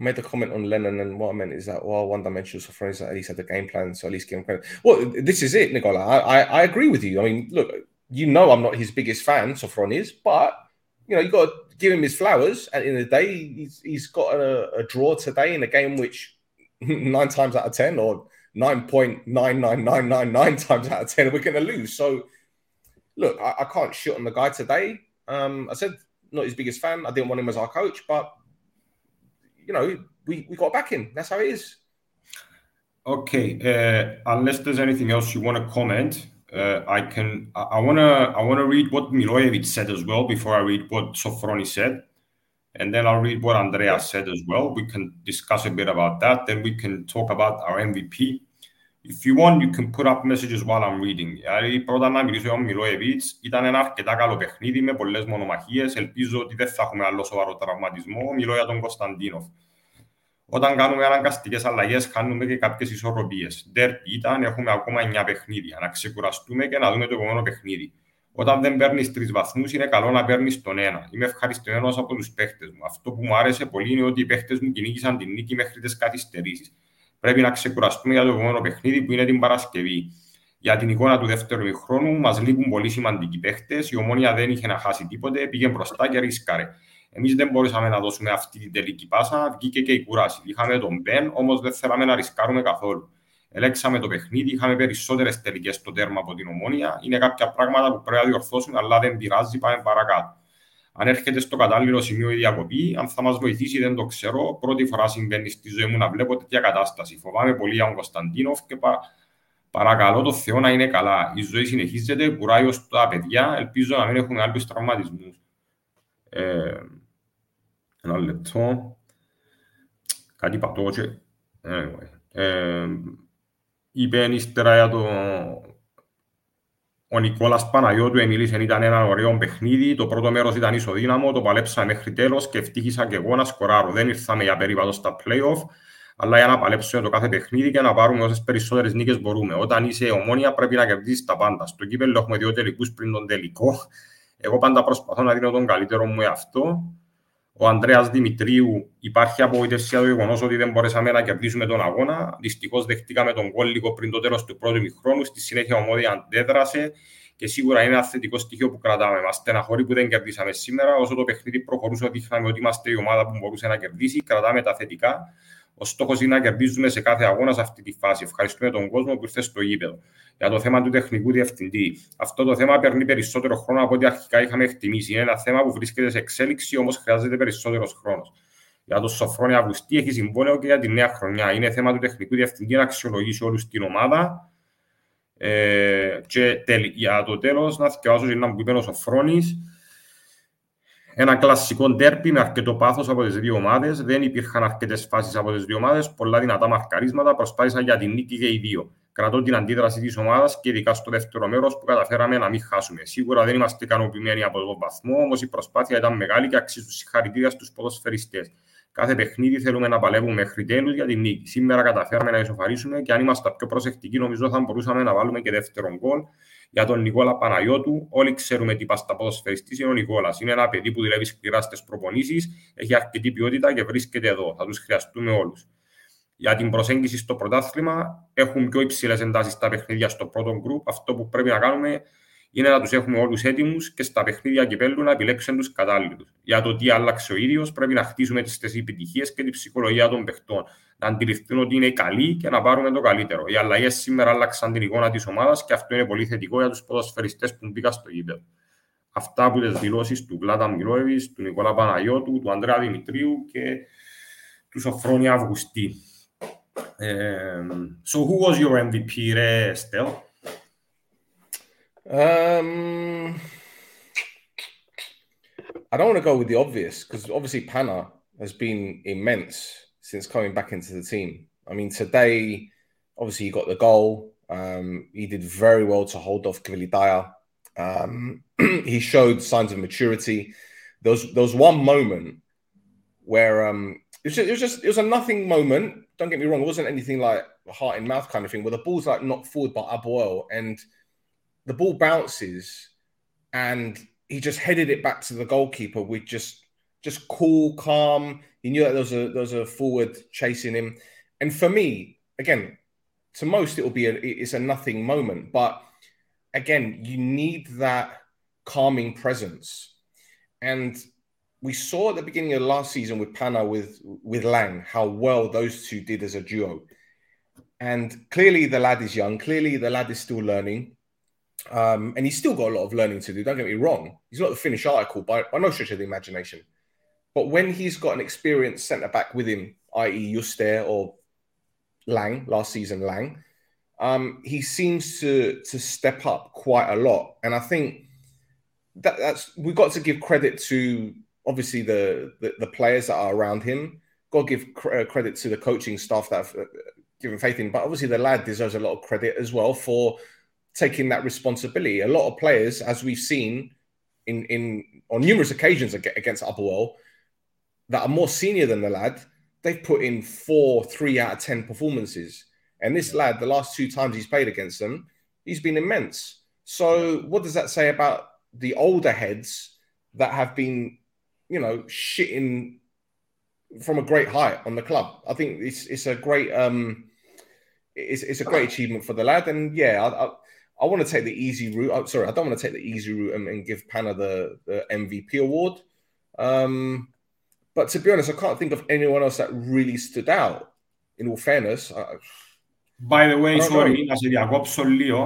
I made a comment on Lennon, and what I meant is that, well, one-dimensional Sofroni at least had the game plan, so at least give him credit. Well, this is it, Nicola. I, I, I agree with you. I mean, look, you know I'm not his biggest fan, Sofroni is, but, you know, you got to give him his flowers. At the end of the day, he's, he's got a, a draw today in a game which nine times out of ten, or nine point nine nine nine nine nine times out of ten, we're going to lose. So, look, I, I can't shit on the guy today. Um, I said not his biggest fan. I didn't want him as our coach, but... you know, we, we got back in. That's how it is. Okay. Uh, unless there's anything else you want to comment, uh, I can. I, I wanna. I wanna read what Milojevic said as well before I read what Sofroni said, and then I'll read what Andreas said as well. We can discuss a bit about that. Then we can talk about our M V P. If you want, you can put up messages while I'm reading. I πρώτα να μιλήσω για Milojevic. Ήταν ένα αρκετά καλό παιχνίδι με πολλές μονομαχίες. Ελπίζω ότι δεν θα έχουμε άλλο σοβαρό τραυματισμό. Μιλώ για τον Κωνσταντίνοφ. Όταν κάνουμε αναγκαστικές αλλαγές, κάνουμε και κάποιες ισορροπίες. Ντέρπι ήταν, έχουμε ακόμα εννιά παιχνίδια. Να ξεκουραστούμε και να δούμε το επόμενο παιχνίδι. Όταν δεν παίρνεις τρεις βαθμούς, είναι καλό να παίρνεις τον ένα. Είμαι ευχαριστημένος από τους παίχτες μου. Αυτό που μου άρεσε πολύ είναι ότι οι παίχτες μου κυνήγησαν την νίκη μέχρι τις καθυστερήσεις. Πρέπει να ξεκουραστούμε για το επόμενο παιχνίδι που είναι την Παρασκευή. Για την εικόνα του δεύτερου ημιχρόνου, μας λείπουν πολύ σημαντικοί παίχτες. Η Ομόνοια δεν είχε να χάσει τίποτε, πήγε μπροστά και ρίσκαρε. Εμείς δεν μπορούσαμε να δώσουμε αυτή την τελική πάσα, βγήκε και η κούραση. Είχαμε τον Μπεν, όμως δεν θέλαμε να ρισκάρουμε καθόλου. Ελέξαμε το παιχνίδι, είχαμε περισσότερες τελικές στο τέρμα από την Ομόνοια. Είναι κάποια πράγματα που πρέπει να διορθώσουμε, αλλά δεν πειράζει, πάμε παρακάτω. Αν έρχεται στο κατάλληλο σημείο η διακοπή, αν θα μας βοηθήσει δεν το ξέρω. Πρώτη φορά συμβαίνει στη ζωή μου να βλέπω τέτοια κατάσταση. Φοβάμαι πολύ για τον Κωνσταντίνοφ και πα... παρακαλώ το Θεό να είναι καλά. Η ζωή συνεχίζεται, κουράγιο στα παιδιά. Ελπίζω να μην έχουμε άλλους τραυματισμούς. Ε... Ένα λεπτό. Κάτι πατώ και... Anyway. Ε... Είπε ύστερα για το... Ο Νικόλας Παναγιώτου εμίλησε, ήταν ένα ωραίο παιχνίδι. Το πρώτο μέρος ήταν ισοδύναμο, το παλέψαμε μέχρι τέλος και ευτύχησα και εγώ να σκοράρω. Δεν ήρθαμε για περίπατο στα play-off, αλλά για να παλέψουμε το κάθε παιχνίδι και να πάρουμε όσες περισσότερες νίκες μπορούμε. Όταν είσαι Ομόνοια, πρέπει να κερδίσεις τα πάντα. Στο κύπελλο έχουμε δύο τελικούς πριν τον τελικό. Εγώ πάντα προσπαθώ να δίνω τον καλύτερο μου εαυτό. Ο Ανδρέας Δημητρίου, υπάρχει απογοήτευση για το γεγονός ότι δεν μπορέσαμε να κερδίσουμε τον αγώνα. Δυστυχώς δεχτήκαμε τον γκολ λίγο πριν το τέλος του πρώτου ημιχρόνου. Στη συνέχεια η Ομόνοια αντέδρασε και σίγουρα είναι ένα θετικό στοιχείο που κρατάμε. Μας στεναχωρεί που δεν κερδίσαμε σήμερα. Όσο το παιχνίδι προχωρούσε, δείχναμε ότι είμαστε η ομάδα που μπορούσε να κερδίσει. Κρατάμε τα θετικά. Ο στόχος είναι να κερδίζουμε σε κάθε αγώνα σε αυτή τη φάση. Ευχαριστούμε τον κόσμο που ήρθε στο γήπεδο. Για το θέμα του τεχνικού διευθυντή. Αυτό το θέμα παίρνει περισσότερο χρόνο από ό,τι αρχικά είχαμε εκτιμήσει. Είναι ένα θέμα που βρίσκεται σε εξέλιξη, όμως χρειάζεται περισσότερος χρόνος. Για τον Σοφρόνη Αγγουστή έχει συμβόλαιο και για τη νέα χρονιά. Είναι θέμα του τεχνικού διευθυντή να αξιολογήσει όλους την ομάδα. Ε, και τελ, για το τέλος, να θυκευάσω ένα που είπε ο Σοφρόνης. Ένα κλασικό ντέρπι με αρκετό πάθος από τις δύο ομάδες. Δεν υπήρχαν αρκετές φάσεις από τις δύο ομάδες. Πολλά δυνατά μαρκαρίσματα. Προσπάθησαν για την νίκη και οι δύο. Κρατώ την αντίδραση της ομάδας και ειδικά στο δεύτερο μέρος που καταφέραμε να μην χάσουμε. Σίγουρα δεν είμαστε ικανοποιημένοι από τον βαθμό, όμως η προσπάθεια ήταν μεγάλη και αξίζουν συγχαρητήρια στους ποδοσφαιριστές. Κάθε παιχνίδι θέλουμε να παλεύουμε μέχρι τέλους για την νίκη. Σήμερα καταφέραμε να ισοφαρίσουμε και αν ήμασταν πιο προσεκτικοί, νομίζω θα μπορούσαμε να βάλουμε και δεύτερο γκολ. Για τον Νικόλα Παναγιώτου, όλοι ξέρουμε τι πάστα ποδοσφαιριστής είναι ο Νικόλας. Είναι ένα παιδί που δουλεύει σκληρά στις προπονήσεις, έχει αρκετή ποιότητα και βρίσκεται εδώ. Θα τους χρειαστούμε όλους. Για την προσέγγιση στο πρωτάθλημα, έχουν πιο υψηλές εντάσεις τα παιχνίδια στο πρώτο γκρουπ. Αυτό που πρέπει να κάνουμε είναι να τους έχουμε όλους έτοιμους και στα παιχνίδια κυπέλλου να επιλέξουν τους κατάλληλους. Για το τι άλλαξε ο ίδιος, πρέπει να χτίσουμε τις επιτυχίες και την ψυχολογία των παιχτών. Να αντιληφθούν ότι είναι καλοί και να πάρουμε το καλύτερο. Οι αλλαγές σήμερα άλλαξαν την εικόνα της ομάδας και αυτό είναι πολύ θετικό για τους ποδοσφαιριστές που μπήκαν στο γήπεδο. Αυτά από τις δηλώσεις του Βλάντα Μιλόεβιτς, του Νικόλα Παναγιώτου, του Ανδρέα Δημητρίου και του Σοφρόνη Αυγουστή. Um, so, who was your M V P there, Stel? Um, I don't want to go with the obvious because obviously Panna has been immense since coming back into the team. I mean, today, obviously, he got the goal. Um, he did very well to hold off Kvilidaya. Um, he showed signs of maturity. There was, there was one moment where um, it was just, it was just it was a nothing moment. Don't get me wrong, it wasn't anything like heart and mouth kind of thing, where the ball's like knocked forward by Apoel and the ball bounces and he just headed it back to the goalkeeper with just just cool, calm. He knew that there was a, there was a forward chasing him. And for me, again, to most, it'll be a, it's a nothing moment. But again, you need that calming presence. And we saw at the beginning of last season with Panna, with, with Lang, how well those two did as a duo. And clearly the lad is young. Clearly the lad is still learning. Um, and he's still got a lot of learning to do. Don't get me wrong. He's not the finished article by, by no stretch of the imagination. But when he's got an experienced centre-back with him, that is. Yuste or Lang, last season Lang, um, he seems to, to step up quite a lot. And I think that, that's we've got to give credit to... Obviously, the, the, the players that are around him, got to give cr- credit to the coaching staff that have given faith in him. But obviously, the lad deserves a lot of credit as well for taking that responsibility. A lot of players, as we've seen in, in on numerous occasions against APOEL, that are more senior than the lad, they've put in four, three out of ten performances. And this lad, the last two times he's played against them, he's been immense. So what does that say about the older heads that have been... you know, shitting from a great height on the club? I think it's it's a great um, it's it's a great achievement for the lad. And yeah, I I, I want to take the easy route. I'm sorry, I don't want to take the easy route and, and give Panna the, the M V P award. Um, but to be honest, I can't think of anyone else that really stood out. In all fairness, I, by the way, sorry, να σε διακόψω λίγο.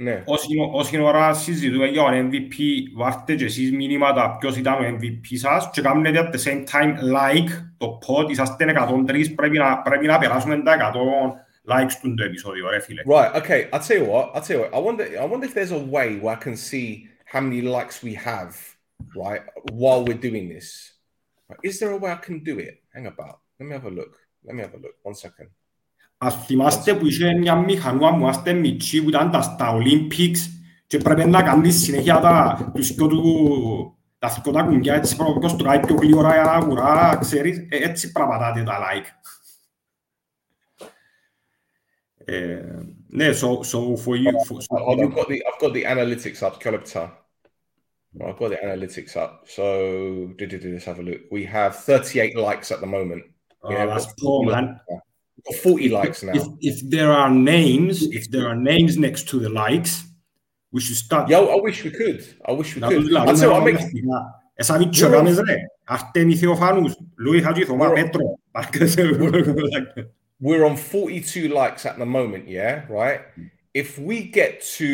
Ναι. Όσοι ώρα συζητούμε για τον εμ βι πι, βάρτε και εσείς μηνύματα ποιος ήταν ο εμ βι πι σας και κάνετε at the same time like το pod. Είσαστε εκατόν τρία, πρέπει να, πρέπει να περάσουμε τα εκατό likes του το επεισόδιο, ρε φίλε. Right, okay, I'll tell you what, I'll tell you what. I wonder, I wonder if there's a way where I can see how many likes we have, right, while we're doing this. Is there a way I can do it? Hang about, let me have a look, let me have a look, one second. Ας θυμάστε που είχε μια μηχανούα μου άστε μητσί που ήταν στα Olympics και πρέπει να κάνει συνέχεια τα δυσκότα κουμπιά, έτσι πρέπει να στράει πιο γλυόρα για να αγορά, ξέρεις, έτσι πραγματάτε τα like. Ναι, so for you... I've got the analytics up, Kelopta. I've got the analytics up, so let's have a look. We have thirty-eight likes at the moment. That's poor, man. forty likes now. If, if there are names, if there are names next to the likes, we should start. Yo, I wish we could. I wish we could. I'll tell you what, I make... We're on forty-two likes at the moment, yeah, right? If we get to,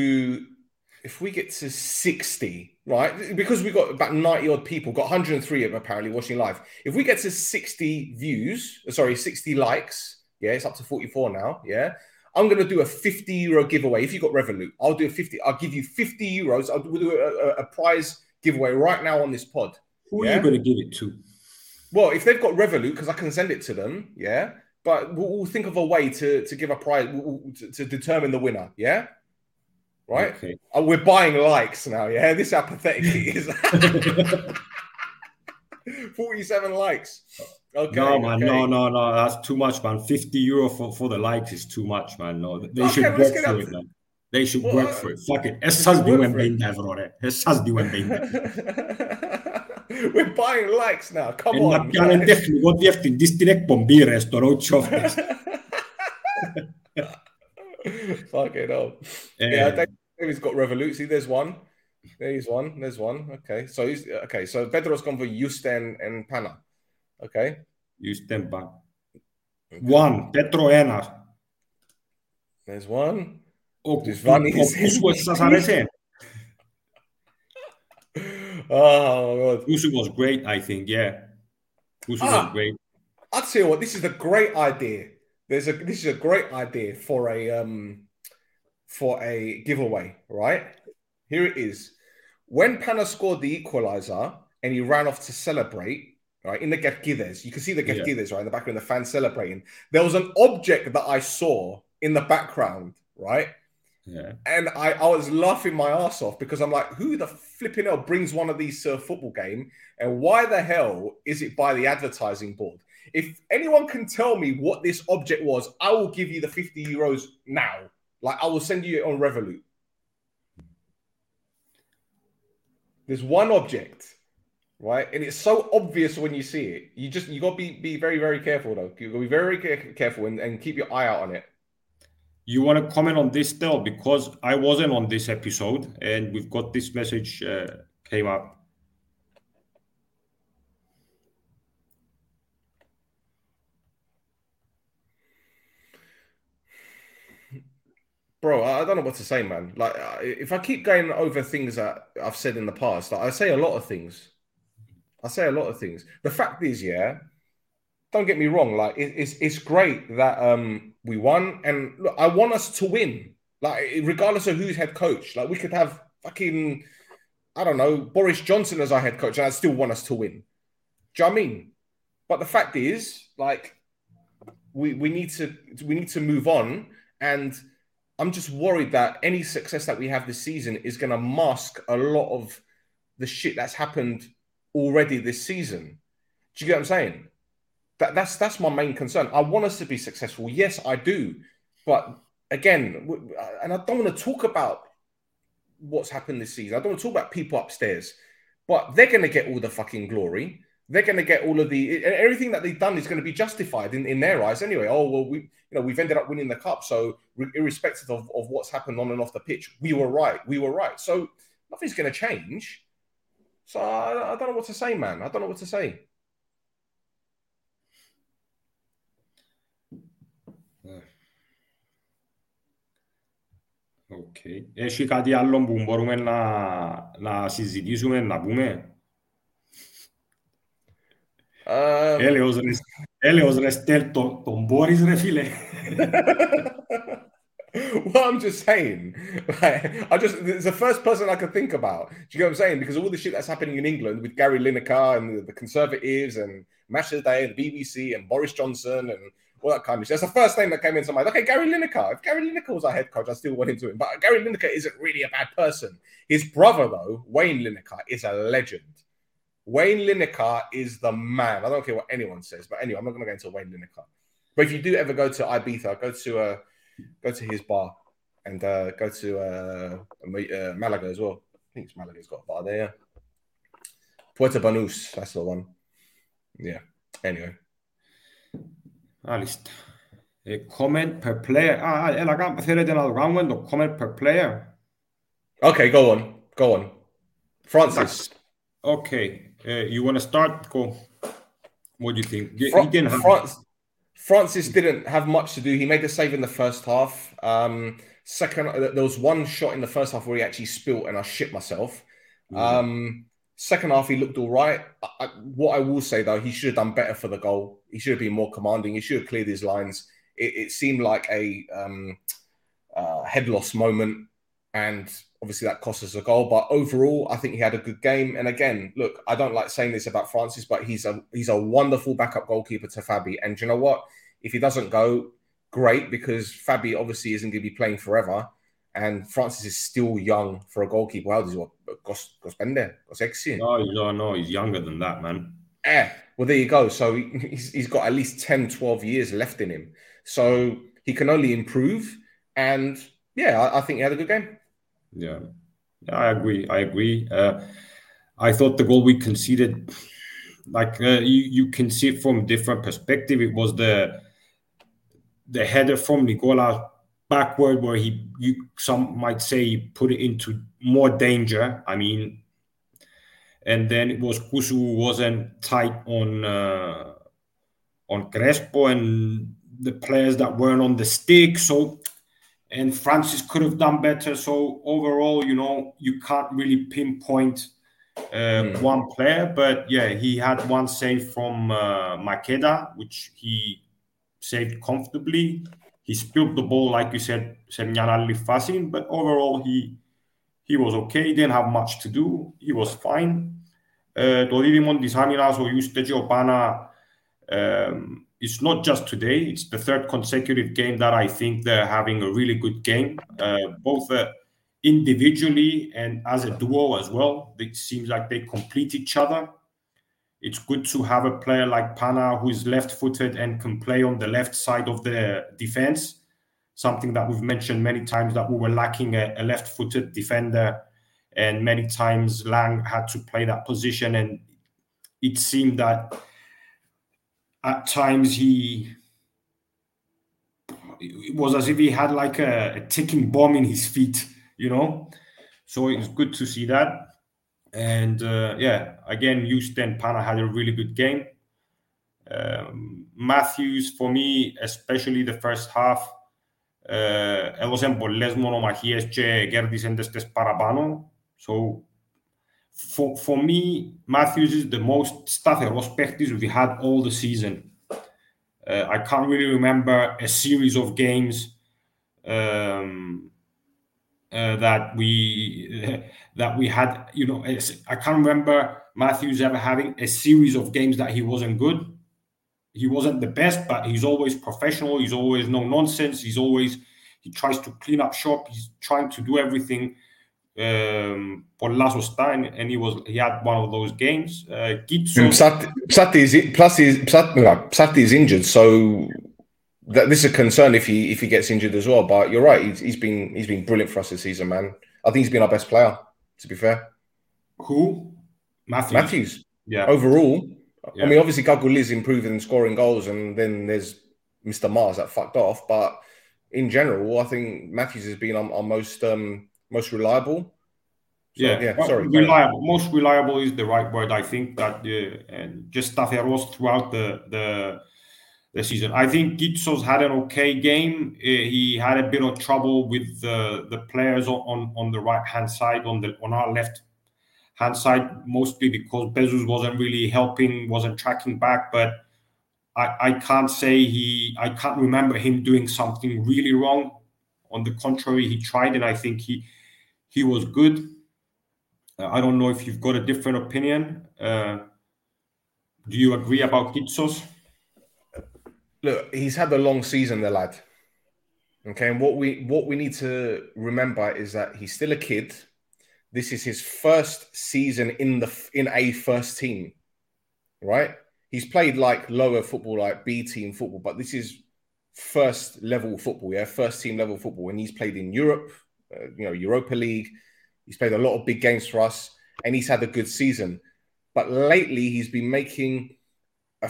if we get to sixty, right? Because we got about ninety-odd people, got one hundred three of them apparently watching live. If we get to sixty views, sorry, sixty likes... Yeah, it's up to forty-four now. Yeah, I'm going to do a fifty euro giveaway. If you've got Revolut, I'll do a fifty. I'll give you fifty euros. I'll do a, a, a prize giveaway right now on this pod. Who yeah? are you going to give it to? Well, if they've got Revolut, because I can send it to them. Yeah, But we'll, we'll think of a way to, to give a prize, we'll, to, to determine the winner, yeah? Right? Okay. Oh, we're buying likes now, yeah? This is how pathetic it is. forty-seven likes. Okay. No, man. Okay. No, no, no. That's too much, man. fifty euro for, for the likes is too much, man. No, they okay, should work for it, man. They should well, work uh, for it. Fuck it. It's just the one thing, Avrore. It's just the one thing. We're buying likes now. Come and on. And definitely what we have to distinct from beer restaurant chocolates. Fuck it up. Um, yeah, I think he's got Revolut. See, there's one. There's one. There's one. Okay. So he's okay. So Pedro's gone for Yuste and, and Pana. Okay. Yuste and Pana. Okay. One. Pedro Ena. There's one. Oh, this one is Gusu was Sasarese. Oh my god. Gusu was great, I think. Yeah. Gusu ah, was great. I'll tell you what, this is a great idea. There's a this is a great idea for a um for a giveaway, right? Here it is. When Pana scored the equalizer and he ran off to celebrate, right, in the Gergides, you can see the Gergides, yeah. right, in the background, the fans celebrating. There was an object that I saw in the background, right? Yeah. And I, I was laughing my ass off because I'm like, who the flipping hell brings one of these to a football game? And why the hell is it by the advertising board? If anyone can tell me what this object was, I will give you the fifty euros now. Like, I will send you it on Revolut. There's one object, right? And it's so obvious when you see it. You just, you got to be, be very, very careful, though. You got to be very, very careful and, and keep your eye out on it. You want to comment on this still? Because I wasn't on this episode and we've got this message uh, came up. Bro, I don't know what to say, man. Like, if I keep going over things that I've said in the past, like, I say a lot of things. I say a lot of things. The fact is, yeah, don't get me wrong. Like, it, it's it's great that um, we won, and look, I want us to win. Like, regardless of who's head coach, like, we could have fucking, I don't know, Boris Johnson as our head coach, and I still want us to win. Do you know what I mean? But the fact is, like, we we need to we need to move on. And I'm just worried that any success that we have this season is going to mask a lot of the shit that's happened already this season. Do you get what I'm saying? That, that's that's my main concern. I want us to be successful. Yes, I do. But again, and I don't want to talk about what's happened this season. I don't want to talk about people upstairs. But they're going to get all the fucking glory. They're going to get all of the... and everything that they've done is going to be justified in, in their eyes anyway. Oh, well, we, you know, we've ended up winning the cup, so irrespective of, of what's happened on and off the pitch, we were right. We were right. So nothing's going to change. So I, I don't know what to say, man. I don't know what to say. Okay. Έχει κάτι άλλο που μπορούμε να, να συζητήσουμε, να πούμε... Um... Έλεος, ρε, έλεος ρε στέλ τον, τον Μπόρις ρε φίλε. Well, I'm just saying, like, I just it's the first person I could think about. Do you get what I'm saying? Because all the shit that's happening in England with Gary Lineker and the, the Conservatives and Match of the Day and the B B C and Boris Johnson and all that kind of shit. That's the first thing that came into my mind. Okay, Gary Lineker. If Gary Lineker was our head coach, I still went into him. But Gary Lineker isn't really a bad person. His brother, though, Wayne Lineker, is a legend. Wayne Lineker is the man. I don't care what anyone says, but anyway, I'm not going to go into Wayne Lineker. But if you do ever go to Ibiza, go to uh, go to his bar and uh, go to uh, uh, Malaga as well. I think it's Malaga's got a bar there. Yeah. Puerto Banús, that's the one. Yeah. Anyway. Alist. A comment per player. Ah, elegant. Θέλετε να κάνουμε το comment per player. Okay, go on. Go on. Francis. Okay. Uh, you want to start? Go. What do you think? He didn't have... France, Francis didn't have much to do. He made a save in the first half. Um, second, there was one shot in the first half where he actually spilt and I shit myself. Mm. Um, second half, he looked all right. I, I, what I will say, though, he should have done better for the goal. He should have been more commanding. He should have cleared his lines. It, it seemed like a um, uh, head loss moment. And obviously that cost us a goal, but overall, I think he had a good game. And again, look, I don't like saying this about Francis, but he's a he's a wonderful backup goalkeeper to Fabi. And do you know what? If he doesn't go, great, because Fabi obviously isn't going to be playing forever. And Francis is still young for a goalkeeper. How does he what? Gos Gospende? Gosexi? No, no, no. He's younger than that, man. Eh. Well, there you go. So he's, he's got at least ten, twelve years left in him. So he can only improve. And yeah, I, I think he had a good game. Yeah. Yeah, I agree. I agree. Uh, I thought the goal we conceded, like uh, you, you can see it from different perspective. It was the the header from Nicolas backward, where he, you some might say, he put it into more danger. I mean, and then it was Gusu who wasn't tight on uh, on Crespo and the players that weren't on the stick. So, and Francis could have done better. So overall, you know, you can't really pinpoint uh, mm. one player, but yeah, he had one save from uh, Makeda, which he saved comfortably. He spilled the ball, like you said, but overall he he was okay. He didn't have much to do. He was fine. Το δίδυμο της Άμυνας, ο Yuste και ο Πάνα, it's not just today. It's the third consecutive game that I think they're having a really good game, uh, both uh, individually and as a duo as well. It seems like they complete each other. It's good to have a player like Pana who is left-footed and can play on the left side of the defense, something that we've mentioned many times that we were lacking a, a left-footed defender, and many times Lang had to play that position, and it seemed that at times he, it was as if he had like a, a ticking bomb in his feet, you know? So it's good to see that. And uh, yeah, again, Yuste and Pana had a really good game. Um, Matthews, for me, especially the first half, έδωσε πολλές μονομαχίες και κέρδισαν τες παραπάνω. So for, for me, Matthews is the most σταθερός παίχτης we had all the season. Uh, I can't really remember a series of games um, Uh, that we uh, that we had, you know, I can't remember Matthews ever having a series of games that he wasn't good. He wasn't the best, but he's always professional. He's always no nonsense. He's always, he tries to clean up shop. He's trying to do everything. Um, and he was he had one of those games. Uh, Kitsos, Psati, Psati is plus is Psati, Psati is injured, so. That this is a concern if he if he gets injured as well, but you're right. He's, he's been he's been brilliant for us this season, man. I think he's been our best player. To be fair, who Matthews? Matthews. Yeah. Overall, yeah. I mean, obviously, Kagoulis improving and scoring goals, and then there's Mister Mars that fucked off. But in general, I think Matthews has been our, our most um, most reliable. So, yeah. Yeah. Well, sorry. Reliable. Most reliable is the right word, I think. That uh, and just Taferos throughout the the. The season. I think Kitsos had an okay game. He had a bit of trouble with the, the players on, on, on the right hand side, on the on our left hand side, mostly because Bezos wasn't really helping, wasn't tracking back. But I, I can't say he, I can't remember him doing something really wrong. On the contrary, he tried, and I think he he was good. Uh, I don't know if you've got a different opinion. Uh, do you agree about Kitsos? Look, he's had a long season, the lad. Okay, and what we what we need to remember is that he's still a kid. This is his first season in the in a first team, right? He's played like lower football, like B team football, but this is first level football, yeah, first team level football. And he's played in Europe, uh, you know, Europa League. He's played a lot of big games for us, and he's had a good season. But lately, he's been making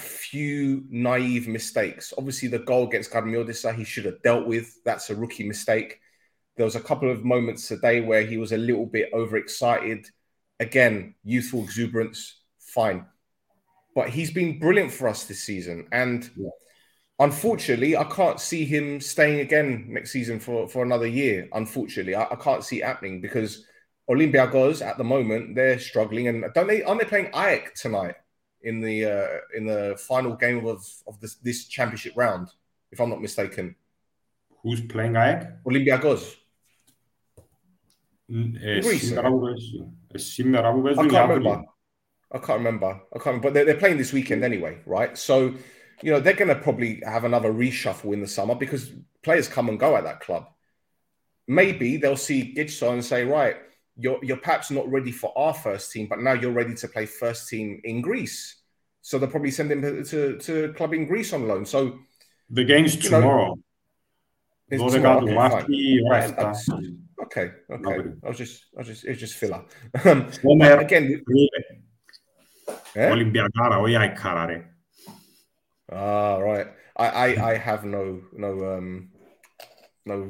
a few naive mistakes. Obviously, the goal against Karmiotissa, he should have dealt with. That's a rookie mistake. There was a couple of moments today where he was a little bit overexcited. Again, youthful exuberance, fine. But he's been brilliant for us this season. And yeah. Unfortunately, I can't see him staying again next season for, for another year, unfortunately. I, I can't see it happening because Olympiakos, at the moment, they're struggling. And don't they? Aren't they playing Ajax tonight? In the uh, in the final game of of this, this championship round, if I'm not mistaken, who's playing Ajax? Olympiakos. I can't remember. I can't remember. I can't. But they're, they're playing this weekend anyway, right? So you know, they're going to probably have another reshuffle in the summer because players come and go at that club. Maybe they'll see Kitsos and say, right, you're, you're perhaps not ready for our first team, but now you're ready to play first team in Greece. So they'll probably send him to, to, to club in Greece on loan. So the game's tomorrow. So, tomorrow. Okay, right. That's, okay, okay. I was just, I was just, it's just filler. um, again, yeah? Ah, right. I, I, I have no, no, um, no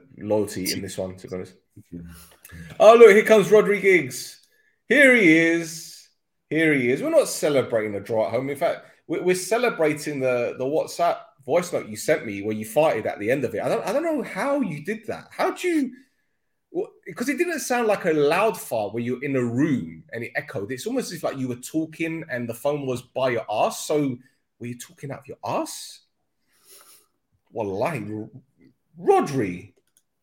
uh, loyalty in this one, to be honest. Oh, look, here comes Rodriguez. Here he is. Here he is. We're not celebrating a draw at home. In fact, we're celebrating the, the WhatsApp voice note you sent me where you farted at the end of it. I don't, I don't know how you did that. How do you... Because it didn't sound like a loud fart where you're in a room and it echoed. It's almost as if like you were talking and the phone was by your ass. So were you talking out of your ass? Wallahi, Rodri.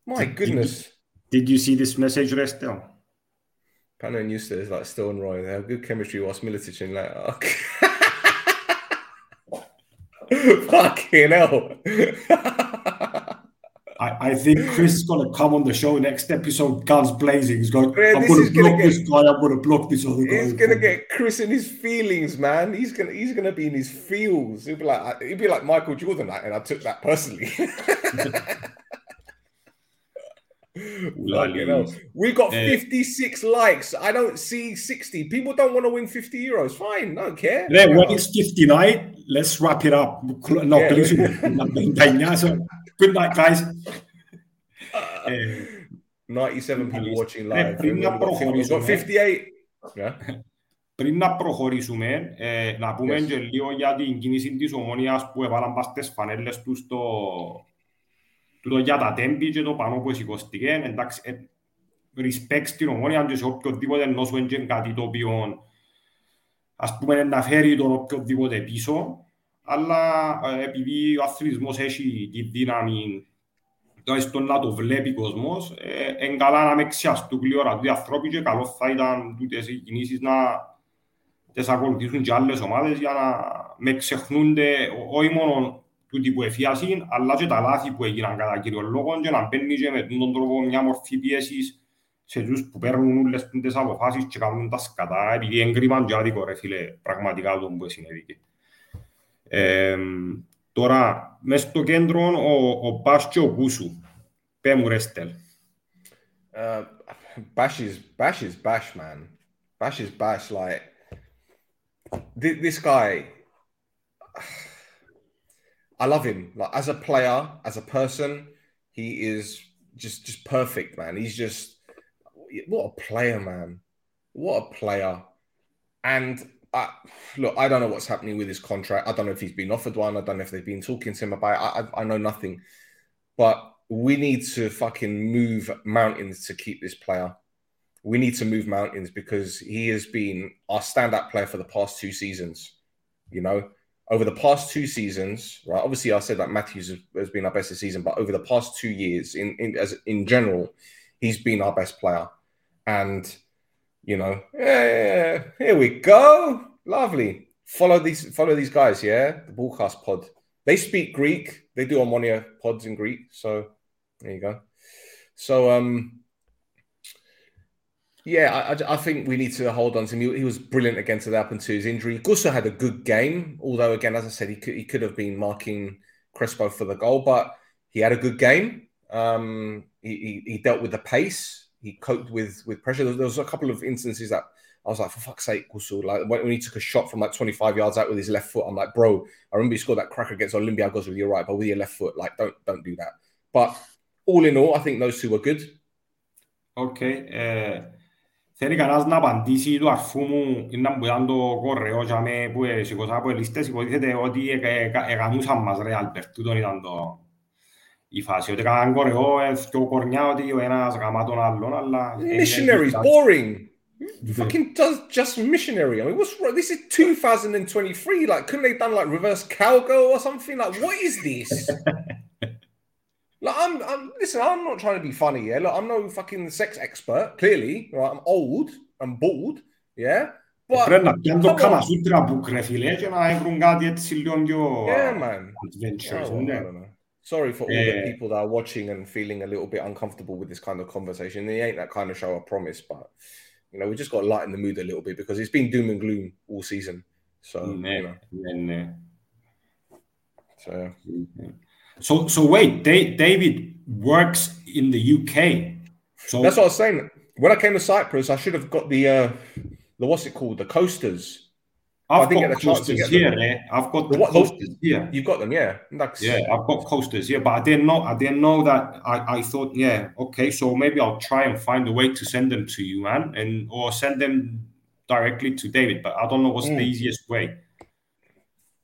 My did, goodness. Did you, did you see this message, Restel? Pano and Yuste is like still and Roy. They have good chemistry whilst Militic in like, okay. Fucking hell. I, I think Chris is going to come on the show next episode, guns blazing. He's going, man, I'm going to block get, this guy, I'm going to block this other guy. He's going to get Chris in his feelings, man. He's going he's gonna be in his feels. He'll be like, he'll be like Michael Jordan, and I took that personally. We got fifty-six uh, likes. I don't see sixty. People don't want to win fifty euros. Fine, I don't care. Then yeah, when it's fifty-nine, let's wrap it up. No, yeah. Good night, guys. Uh, ninety-seven people watching live. We've got fifty-eight. Πριν να προχωρήσουμε, να πούμε και λίγο για την κίνηση της Ομόνιας που έβαλαν παστές φανέλες τους για τα τέμπη και το πάνω που εσηκώστηκε. Εντάξει, respect στην Ομόνια και σε οποιοδήποτε νόσο είναι κάτι το οποίο ας πούμε να φέρει τον οποιοδήποτε πίσω. Αλλά επειδή ο αθλητισμός έχει τη δύναμη στο να το βλέπει ο κόσμος, είναι καλά να με ξιαστούν κλειόρα τούτοι ανθρώποι και καλό θα ήταν τούτες οι κινήσεις να τις ακολουθήσουν και άλλες ομάδες για να με ξεχνούνται όχι μόνο τούτοι που εφιάσουν, αλλά και τα λάθη που έγιναν κατά κύριο λόγο και να μπαίνει και με τον τρόπο μια μορφή πιέσης σε τους που παίρνουν όλες τις αποφάσεις και κάνουν τα σκατά, επειδή εγκρίμαν και άδικο ρε φίλε πραγματικά τον που συνέβηκε. Ε, τώρα, μέσα στο κέντρο, ο, ο Μπάς και ο Gusu. Πέ μου, Ρέστελ. Bash is Bash, is Bash, man. Bash is Bash, like... Th- this guy... I love him. Like, as a player, as a person, he is just, just perfect, man. He's just... What a player, man. What a player. And... I, look, I don't know what's happening with his contract. I don't know if he's been offered one. I don't know if they've been talking to him about it. I, I, I know nothing. But we need to fucking move mountains to keep this player. We need to move mountains because he has been our standout player for the past two seasons. You know, over the past two seasons, right? Obviously, I said that Matthews has been our best this season, but over the past two years, in in as in general, he's been our best player. And you know, yeah, yeah, yeah, here we go. Lovely. Follow these follow these guys, yeah? The Ballcast pod. They speak Greek. They do Omonia pods in Greek. So, there you go. So, um, yeah, I, I think we need to hold on to him. He, he was brilliant again to happen to his injury. Gusu had a good game. Although, again, as I said, he could, he could have been marking Crespo for the goal. But he had a good game. Um, he, he, he dealt with the pace. He coped with, with pressure. There was, there was a couple of instances that I was like, for fuck's sake, Gusu. Like when, when he took a shot from like twenty-five yards out with his left foot, I'm like, bro, I remember he scored that cracker against Olympiakos with your right, but with your left foot, like, don't don't do that. But all in all, I think those two were good. Okay. Θέλει κανένας να απαντήσει του αρφού μου είναι να μπουδάνε το κορρεό που σηκώσα από ελίστες. Υποτίθεται ότι εγανούσαν μας, ρε Άλπερ. Τούτον ήταν το... Η φάση, ότι κάναν κορεό, έφτιαξε κορνιά, ότι ο ένας γαμά τον άλλον, αλλά... Missionary, boring. Fucking does just missionary. I mean, what's wrong? This is two thousand twenty-three. Like, couldn't they have done, like, reverse cowgirl or something? Like, what is this? Like, I'm, I'm... Listen, I'm not trying to be funny, yeah? Look, I'm no fucking sex expert, clearly. Right? I'm old. I'm bald, yeah? Πρέπει να πιάνουν το καμαζούτρα μπουκ, ρε φίλε, και να έχουν κάτι έτσι λίγο πιο adventurous. Sorry for all the people that are watching and feeling a little bit uncomfortable with this kind of conversation. It ain't that kind of show, I promise, but you know, we just got to lighten the mood a little bit because it's been doom and gloom all season. So, you know. So, so, so wait, David works in the U K. So that's what I was saying. When I came to Cyprus, I should have got the uh, the what's it called? The coasters. I've I didn't got get coasters here. Eh? I've got the, the coasters what, here. You've got them, yeah. That's... Yeah, I've got coasters here, but I didn't know. I didn't know that. I, I thought, yeah, okay, so maybe I'll try and find a way to send them to you, man, and or send them directly to David. But I don't know what's mm. the easiest way.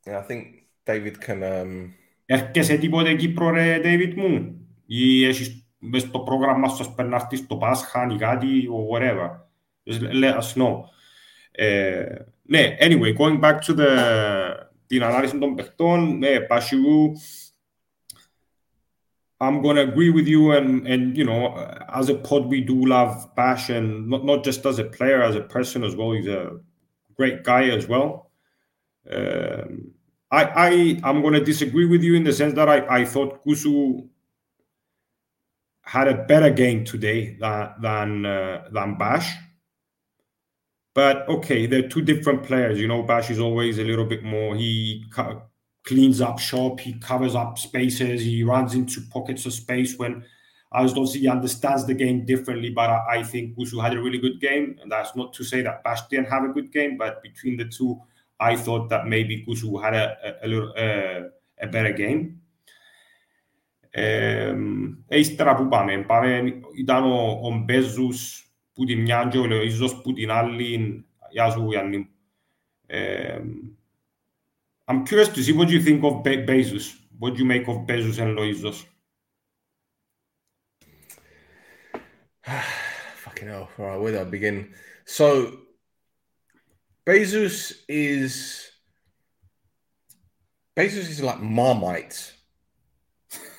Yeah, I think David can. Um... Έρχεσαι τίποτε εκεί προ ρε, David μου, ή έχεις μες το πρόγραμμα σας περνάρτης στο Πάσχα ή κάτι, or whatever. Just let us know. Uh, ναι, anyway, going back to the, την ανάλυση των παιχτών, ναι, Πασιού, I'm going to agree with you and, and, you know, as a pod we do love Bash, and not, not just as a player, as a person as well, he's a great guy as well. Um, I, I, I'm going to disagree with you in the sense that I, I thought Gusu had a better game today than, than, uh, than Bash. But, okay, they're two different players. You know, Bash is always a little bit more... He co- cleans up shop, he covers up spaces, he runs into pockets of space when Aygoustis understands the game differently. But I, I think Gusu had a really good game. And that's not to say that Bash didn't have a good game, but between the two, I thought that maybe Gusu had a, a, a, little, uh, a better game. Ύστερα που πάμε. Ήταν ο Μπέζους... που την μια και ο Λοίζος, που την άλλη... Γεια σου, Γιάννη. I'm curious to see what you think of Be- Bezos. What you make of Bezos and Loizos. Fucking hell. All right, where do I begin? So, Bezos is... Bezos is like Marmite,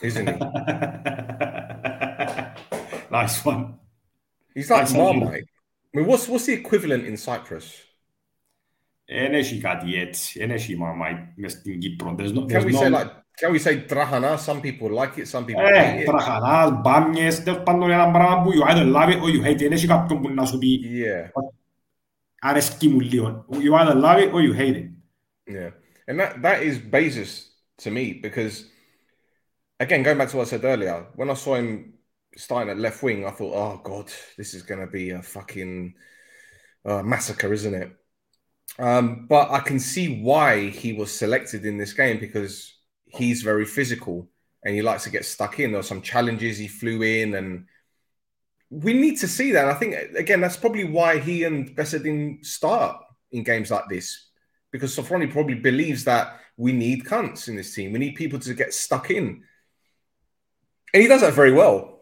isn't he? Nice one. He's like Marmite. I mean, what's what's the equivalent in Cyprus? Εν έχει κάτι έτσι. Εν έχει Marmite μες στην Κύπρο. Can we say like, can we say τραχανά? Some people like it, some people hate it. Τραχανά, μπάμιες, τέλος πάντων ένα πράγμα που you either love it or you hate it. Εν έχει κάποιον που να σου πει αρέσκει μου λίγο. You either love it or you hate it. Yeah. And that, that is Bezos to me because, again, going back to what I said earlier, when I saw him starting at left wing, I thought, oh God, this is going to be a fucking uh, massacre, isn't it? Um, but I can see why he was selected in this game because he's very physical and he likes to get stuck in. There were some challenges he flew in and we need to see that. And I think, again, that's probably why he and Besedin start in games like this because Sofroni probably believes that we need cunts in this team. We need people to get stuck in. And he does that very well.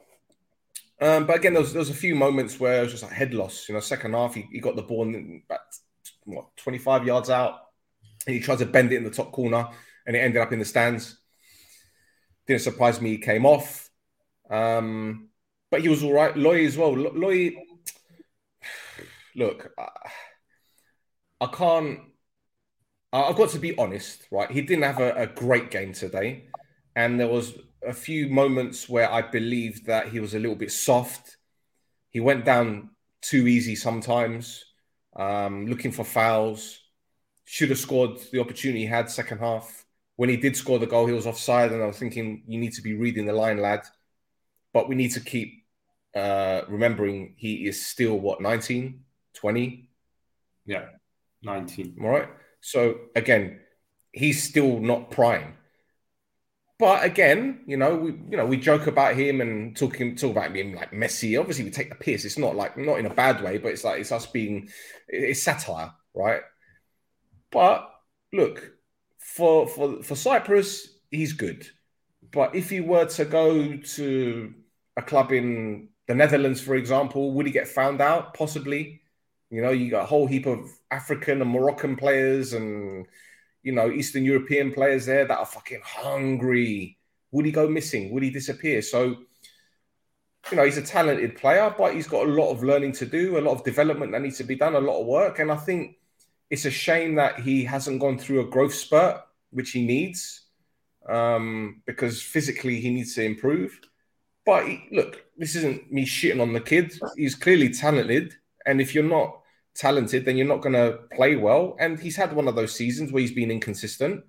Um, but again, there was, there was a few moments where it was just like head loss. You know, second half, he, he got the ball in about, what, twenty-five yards out. And he tried to bend it in the top corner and it ended up in the stands. Didn't surprise me he came off. Um, but he was all right. Loy as well. Loy, look, I, I can't... I've got to be honest, right? He didn't have a, a great game today. And there was... a few moments where I believed that he was a little bit soft. He went down too easy sometimes, um, looking for fouls. Should have scored the opportunity he had second half. When he did score the goal, he was offside, and I was thinking, you need to be reading the line, lad. But we need to keep uh, remembering he is still, what, nineteen, twenty? Yeah, nineteen. All right. So, again, he's still not prime. But again, you know, we you know we joke about him and talk him talk about him like Messi. Obviously, we take the piss. It's not like not in a bad way, but it's like it's us being it's satire, right? But look, for for for Cyprus, he's good. But if he were to go to a club in the Netherlands, for example, would he get found out? Possibly. You know, you got a whole heap of African and Moroccan players and. You know, Eastern European players there that are fucking hungry. Would he go missing? Would he disappear? So, you know, he's a talented player, but he's got a lot of learning to do, a lot of development that needs to be done, a lot of work. And I think it's a shame that he hasn't gone through a growth spurt, which he needs, um, because physically he needs to improve. But he, look, this isn't me shitting on the kid. He's clearly talented. And if you're not talented, then you're not going to play well. And he's had one of those seasons where he's been inconsistent.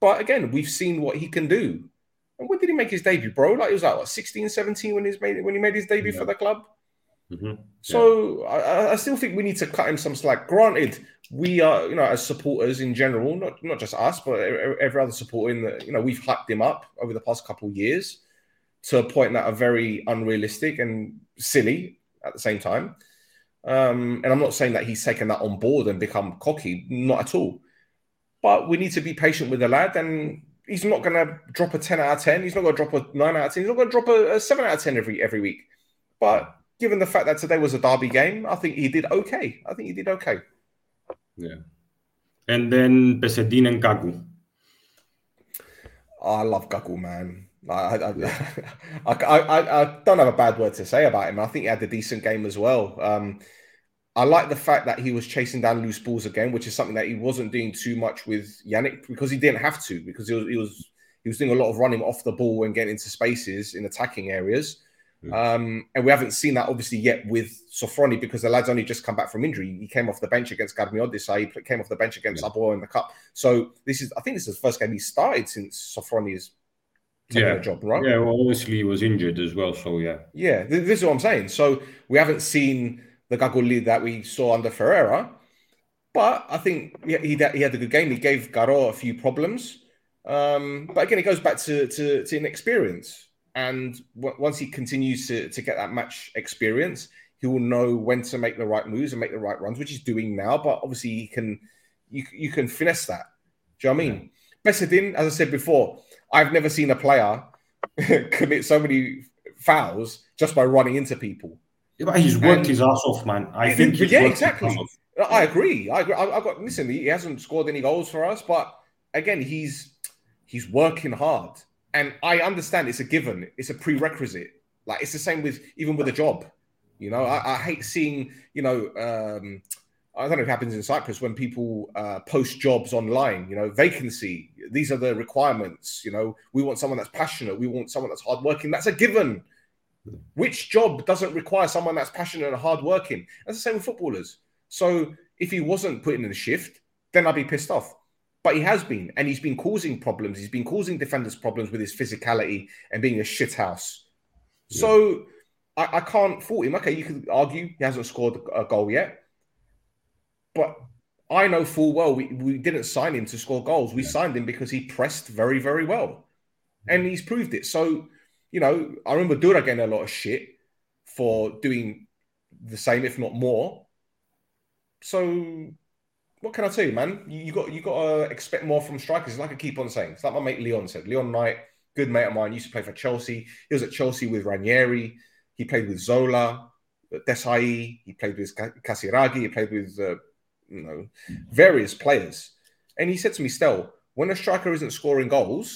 But again, we've seen what he can do. And when did he make his debut, bro? Like, he was like, what, sixteen, seventeen when he's made when he made his debut yeah. for the club. Mm-hmm. So yeah. I, I still think we need to cut him some slack. Granted, we are, you know, as supporters in general, not not just us, but every other supporter in the, you know, we've hyped him up over the past couple of years to a point that are very unrealistic and silly at the same time. Um, and I'm not saying that he's taken that on board and become cocky, not at all. But we need to be patient with the lad, and he's not going to drop a ten out of ten. He's not going to drop a nine out of ten. He's not going to drop a, a seven out of ten every every week. But given the fact that today was a derby game, I think he did okay. I think he did okay. Yeah. And then Besedin and Kagou. Oh, I love Kagou, man. I I, yeah. I, I I don't have a bad word to say about him. I think he had a decent game as well. Um, I like the fact that he was chasing down loose balls again, which is something that he wasn't doing too much with Yannick, because he didn't have to, because he was he was, he was doing a lot of running off the ball and getting into spaces in attacking areas. Mm. Um, and we haven't seen that, obviously, yet with Sofroni, because the lad's only just come back from injury. He came off the bench against Karmiotissa. He came off the bench against yeah. Aboel in the Cup. So this is, I think this is the first game he started since Sofroni is taking yeah. a job, right? Yeah, well, obviously he was injured as well, so yeah. Yeah, th- this is what I'm saying. So we haven't seen the Kagoulis that we saw under Ferreira, but I think he, he, he had a good game. He gave Garo a few problems. Um, but again, it goes back to, to, to inexperience. And w- once he continues to, to get that match experience, he will know when to make the right moves and make the right runs, which he's doing now. But obviously, he can you, you can finesse that. Do you know what I mean? Yeah. Besedin, as I said before, I've never seen a player commit so many fouls just by running into people. Yeah, but he's worked and, his ass off, man. I yeah, think he's yeah, exactly. I agree. I agree. I, I got listen. He hasn't scored any goals for us, but again, he's he's working hard. And I understand it's a given, it's a prerequisite. Like, it's the same with even with a job. You know, I, I hate seeing, you know, um, I don't know if it happens in Cyprus when people uh, post jobs online, you know, vacancy. These are the requirements. You know, we want someone that's passionate. We want someone that's hardworking. That's a given. Which job doesn't require someone that's passionate and hardworking? That's the same with footballers. So if he wasn't putting in a shift, then I'd be pissed off. But he has been, and he's been causing problems. He's been causing defenders problems with his physicality and being a shithouse. Yeah. So I, I can't fault him. Okay, you could argue he hasn't scored a goal yet. But I know full well we, we didn't sign him to score goals. We yeah. signed him because he pressed very, very well. And he's proved it. So, you know, I remember Dura getting a lot of shit for doing the same, if not more. So... what can I tell you, man? You got you got to expect more from strikers. Like I keep on saying, it's like my mate Leon said. Leon Knight, good mate of mine, used to play for Chelsea. He was at Chelsea with Ranieri. He played with Zola, Desai. He played with Casiraghi. He played with uh, you know various players. And he said to me, Stel, when a striker isn't scoring goals,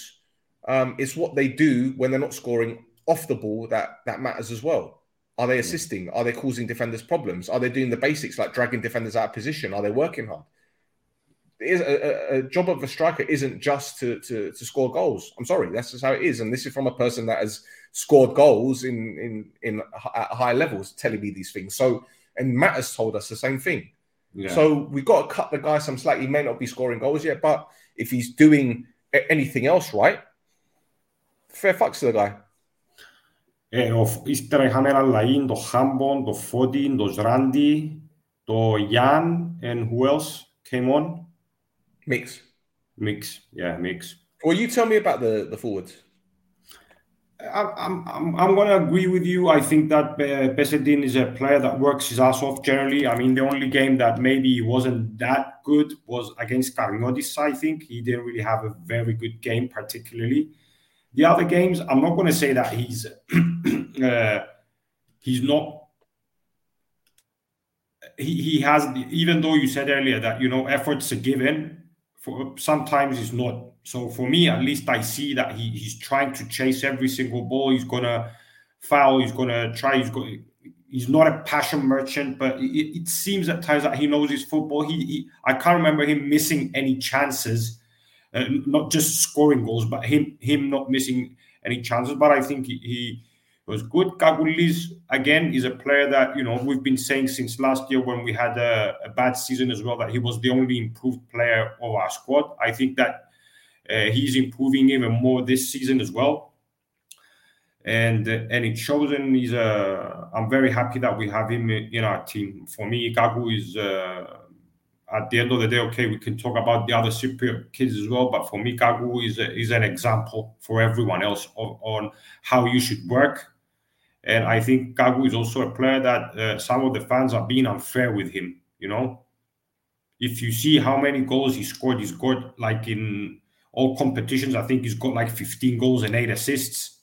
um, it's what they do when they're not scoring off the ball that that matters as well. Are they assisting? Are they causing defenders problems? Are they doing the basics like dragging defenders out of position? Are they working hard? Is a, a job of a striker isn't just to, to to score goals. I'm sorry, that's just how it is. And this is from a person that has scored goals in in in at high levels, telling me these things. So, and Matt has told us the same thing. Yeah. So we've got to cut the guy some slack. He may not be scoring goals yet, but if he's doing anything else right, fair fucks to the guy. Ύστερα είχαμε ένα Λαΐν, το Χάμπον, το Φώτιν, το Ζράντι, το Γιάν, and who else came on? Mix. Mix, yeah, Mix. Well, you tell me about the, the forwards. I, I'm I'm I'm going to agree with you. I think that uh, Besedin is a player that works his ass off generally. I mean, the only game that maybe he wasn't that good was against Karmiotissa, I think. He didn't really have a very good game, particularly. The other games, I'm not going to say that he's uh, he's not he, he has even though you said earlier that, you know, effort's a given, for sometimes it's not. So for me, at least, I see that he, he's trying to chase every single ball. He's gonna foul. He's gonna try. He's gonna he's not a passion merchant, but it, it seems at times that he knows his football. He, he I can't remember him missing any chances, uh, not just scoring goals, but him him not missing any chances. But I think he, he was good. Kagoulis, again, is a player that, you know, we've been saying since last year when we had a, a bad season as well, that he was the only improved player of our squad. I think that uh, he's improving even more this season as well. And uh, and it shows, and he's, uh, I'm very happy that we have him in our team. For me, Gagu is, uh, at the end of the day, okay, we can talk about the other Cypriot kids as well, but for me, Gagu is, a, is an example for everyone else of, on how you should work. And I think Gagu is also a player that uh, some of the fans are being unfair with him, you know. If you see how many goals he scored, he's got, like, in all competitions, I think he's got like fifteen goals and eight assists.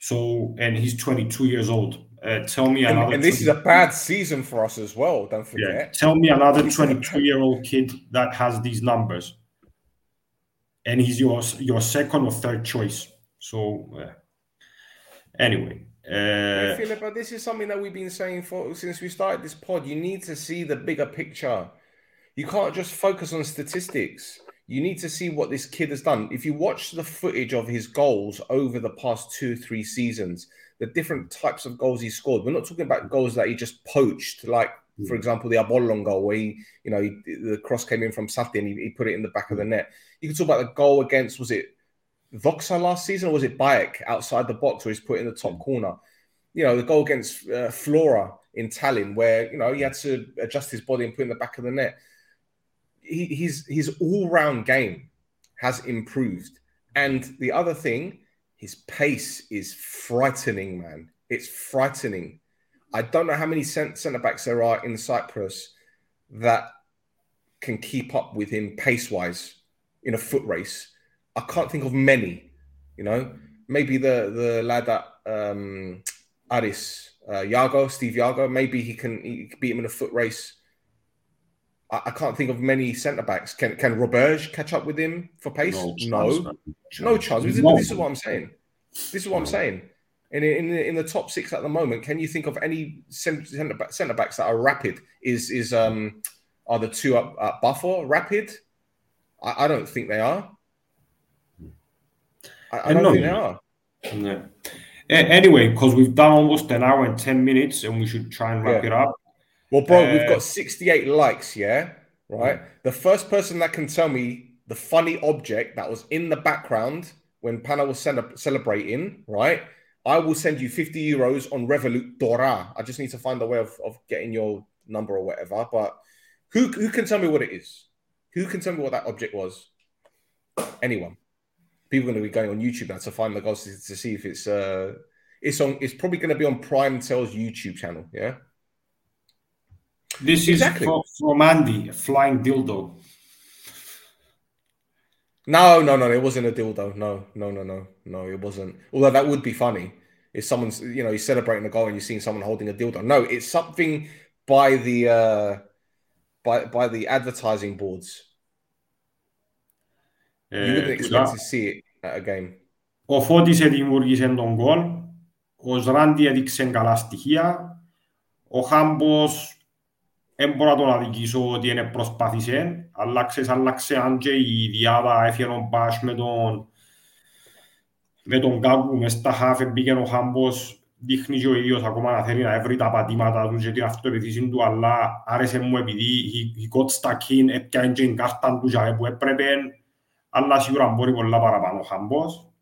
So, and he's twenty-two years old. Uh, tell me and, another. And this twenty- is a bad season for us as well. Don't forget. Yeah. Tell me another twenty-two-year-old kid that has these numbers, and he's your your second or third choice. So, uh, anyway, uh, Philip, but this is something that we've been saying for since we started this pod. You need to see the bigger picture. You can't just focus on statistics. You need to see what this kid has done. If you watch the footage of his goals over the past two, three seasons, the different types of goals he scored, we're not talking about goals that he just poached, like, mm. for example, the Abolon goal where he, you know, he, the cross came in from Sati and he, he put it in the back of the net. You can talk about the goal against, was it Voxa last season or was it Bayek outside the box where he's put in the top mm. corner? You know, the goal against uh, Flora in Tallinn where, you know, he had to adjust his body and put it in the back of the net. He, his his all-round game has improved. And the other thing, his pace is frightening, man. It's frightening. I don't know how many centre-backs there are in Cyprus that can keep up with him pace-wise in a foot race. I can't think of many, you know. Maybe the, the lad at um, Aris, uh, Jago, Steve Jago, maybe he can, he can beat him in a foot race. I can't think of many centre-backs. Can can Roberge catch up with him for pace? No. No chance. No chance. This, no. this is what I'm saying. This is what no. I'm saying. In, in, in the top six at the moment, can you think of any centre-backs centre-backs that are rapid? Is is um Are the two up, up Buffer rapid? I, I don't think they are. I, I don't no. think they are. No. Anyway, because we've done almost an hour and ten minutes and we should try and wrap yeah. it up. Well, bro, uh, we've got sixty-eight likes, yeah? Right? Yeah. The first person that can tell me the funny object that was in the background when Pana was cele- celebrating, right? I will send you fifty euros on Revolut Dora. I just need to find a way of, of getting your number or whatever. But who who can tell me what it is? Who can tell me what that object was? Anyone. People are going to be going on YouTube now to find the goals to, to see if it's... Uh, it's on. It's probably going to be on Prime Tell's YouTube channel, yeah? This exactly. is from Andy, a flying dildo. No, no, no, it wasn't a dildo. No, no, no, no, no, it wasn't. Although that would be funny if someone's, you know, you're celebrating a goal and you're seeing someone holding a dildo. No, it's something by the uh, by by the advertising boards. Uh, you wouldn't expect that. To see it at a game. Ο Φώτης δημιούργησε τον γκολ. Ο Ζράντι έδειξε καλά στοιχεία. Ο Χάμπος. Δεν μπορώ να τον αδικήσω ότι είναι προσπάθησε, αλλάξες, αλλάξε αν και η Διάδα έφυγε ο Μπάς με τον, με τον Κάκου, μες στα χάφε μπήκε ο Χάμπος, δείχνει και ο ίδιος ακόμα να θέλει να έβρει τα πατήματα του και την αυτοεπιθύση του, αλλά άρεσε μου επειδή he got stuck in, έπιαν και την κάρτα του και που έπρεπε, αλλά σίγουρα μπορεί πολλά παραπάνω ο Χάμπος.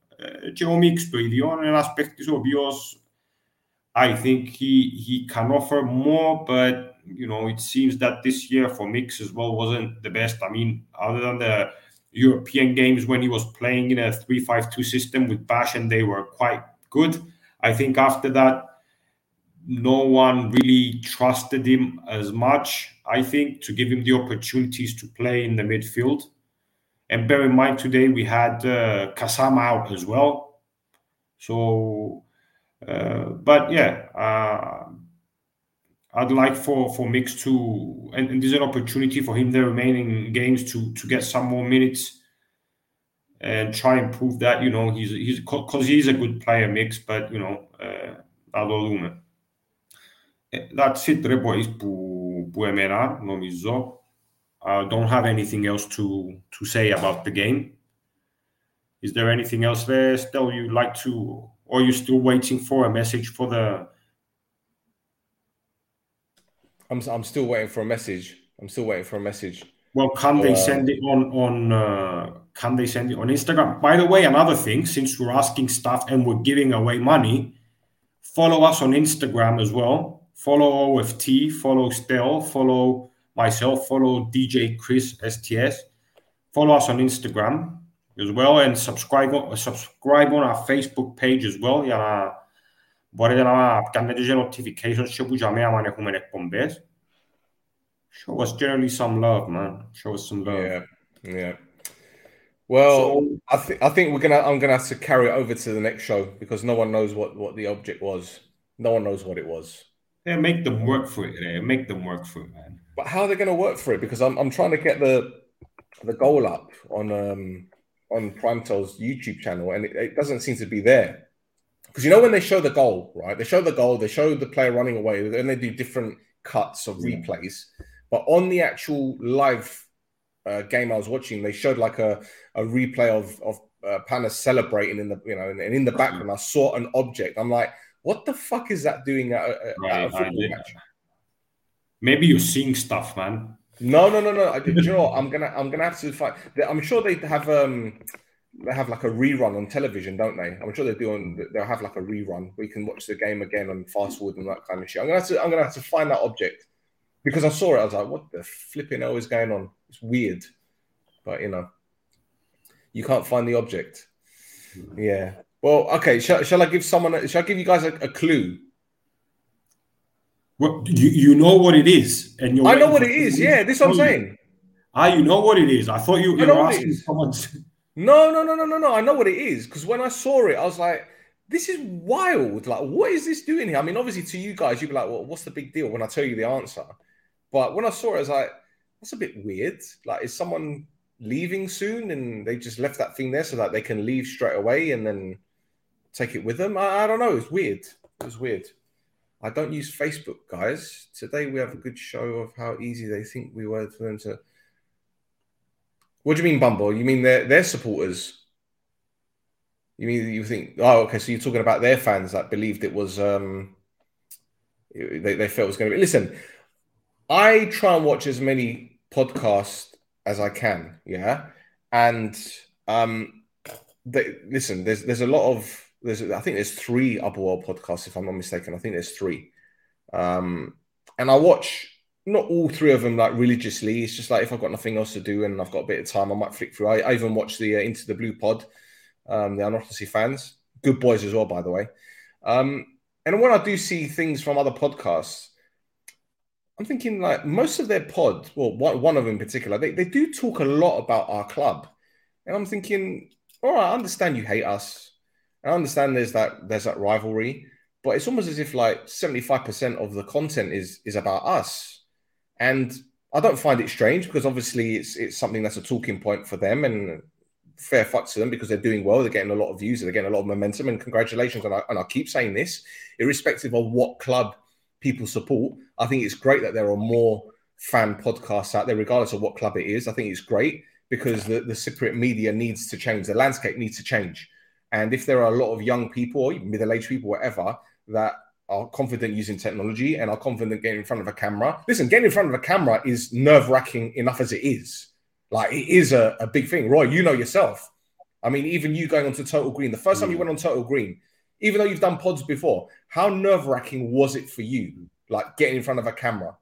Και ο Μίξ το ίδιο, ένας παίκτης ο οποίος, I think he, he can offer more, but you know, it seems that this year for Mix as well wasn't the best. I mean, other than the European games when he was playing in a three five two system with Bash and they were quite good. I think after that, no one really trusted him as much, I think, to give him the opportunities to play in the midfield. And bear in mind, today we had uh, Kasama out as well. So, uh, but yeah... Uh, I'd like for, for Mix to, and, and there's an opportunity for him the remaining games to, to get some more minutes and try and prove that, you know, he's he's because he's a good player, Mix, but, you know, uh, That's it, ρε boys, που, που εμένα, νομίζω. I don't have anything else to, to say about the game. Is there anything else there still you'd like to, or you're still waiting for a message for the... I'm I'm still waiting for a message. I'm still waiting for a message. Well, can uh, they send it on, on uh, can they send it on Instagram? By the way, another thing, since we're asking stuff and we're giving away money, follow us on Instagram as well. Follow O F T, follow Stel, follow myself, follow D J Chris S T S. Follow us on Instagram as well, and subscribe subscribe on our Facebook page as well. Yeah. Μπορείτε να κάνετε και notifications και που για μένα αν έχουμε εκπομπές. Show us generally some love, man. Show us some love. Yeah, yeah. Well, so, I, th- I think we're gonna. I'm gonna have to carry it over to the next show because no one knows what, what the object was. No one knows what it was. Yeah, make them work for it. Yeah. Make them work for it, man. But how are they going to work for it? Because I'm I'm trying to get the the goal up on um on Primeto's YouTube channel, and it, it doesn't seem to be there. Because you know when they show the goal, right? They show the goal, they show the player running away, and they do different cuts or replays. But on the actual live uh, game I was watching, they showed like a, a replay of of uh, Panas celebrating in the you know, and in the background I saw an object. I'm like, what the fuck is that doing at a, right, at a football match? Maybe you're seeing stuff, man. No, no, no, no. Do you know what? I'm gonna I'm gonna have to find. I'm sure they have um. They have like a rerun on television, don't they? I'm sure they do. On, they'll have like a rerun where you can watch the game again and fast forward and that kind of shit. I'm gonna have to. I'm gonna have to find that object because I saw it. I was like, "What the flipping hell is going on?" It's weird, but you know, you can't find the object. Yeah. Well, okay. Shall, shall I give someone? A, shall I give you guys a, a clue? Well, you you know what it is, and you're I know what it is. Yeah, this is what I'm saying. Ah, you know what it is. I thought you, you were asking someone. To... No, no, no, no, no, no. I know what it is. Because when I saw it, I was like, this is wild. Like, what is this doing here? I mean, obviously to you guys, you'd be like, well, what's the big deal when I tell you the answer? But when I saw it, I was like, that's a bit weird. Like, is someone leaving soon? And they just left that thing there so that they can leave straight away and then take it with them. I, I don't know. It's weird. It was weird. I don't use Facebook, guys. Today we have a good show of how easy they think we were for them to... What do you mean, Bumble? You mean their their supporters? You mean you think? Oh, okay. So you're talking about their fans that believed it was. Um, they they felt it was going to be. Listen, I try and watch as many podcasts as I can. Yeah, and um, they, listen. There's there's a lot of there's I think there's three APOEL podcasts if I'm not mistaken. I think there's three, um, and I watch. Not all three of them like religiously. It's just like if I've got nothing else to do and I've got a bit of time, I might flick through. I, I even watch the uh, Into the Blue pod, um, the Anarchy fans, good boys as well, by the way. Um, and when I do see things from other podcasts, I'm thinking like most of their pod, well, one, one of them in particular, they, they do talk a lot about our club. And I'm thinking, all right, I understand you hate us. I understand there's that there's that rivalry, but it's almost as if like seventy-five percent of the content is is about us. And I don't find it strange because obviously it's it's something that's a talking point for them and fair fuck to them because they're doing well. They're getting a lot of views. They're getting a lot of momentum and congratulations. And I, and I keep saying this, irrespective of what club people support, I think it's great that there are more fan podcasts out there, regardless of what club it is. I think it's great because the, the Cypriot media needs to change. The landscape needs to change. And if there are a lot of young people or even middle-aged people, whatever, that are confident using technology and are confident getting in front of a camera. Listen, getting in front of a camera is nerve-wracking enough as it is. Like, it is a, a big thing. Roy, you know yourself. I mean, even you going on to Turtle Green, the first time you went on Turtle Green, even though you've done pods before, how nerve-wracking was it for you, like, getting in front of a camera?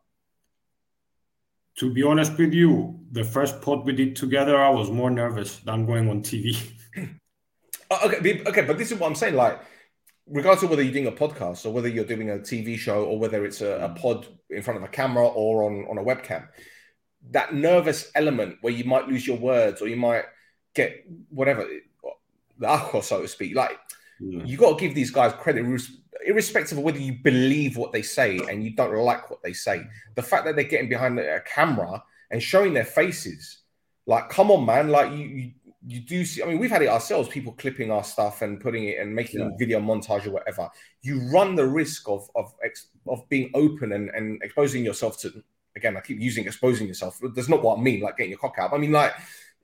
To be honest with you, the first pod we did together, I was more nervous than going on T V. okay, okay, but this is what I'm saying, like, regardless of whether you're doing a podcast or whether you're doing a T V show or whether it's a, a pod in front of a camera or on, on a webcam, that nervous element where you might lose your words or you might get whatever, the ajo, so to speak, like yeah. You got to give these guys credit irrespective of whether you believe what they say and you don't like what they say. The fact that they're getting behind a camera and showing their faces, like, come on, man, like you, you you do see, I mean, we've had it ourselves, people clipping our stuff and putting it and making yeah. a video montage or whatever. You run the risk of of ex, of being open and, and exposing yourself to, again, I keep using exposing yourself. That's not what I mean, like getting your cock out. I mean, like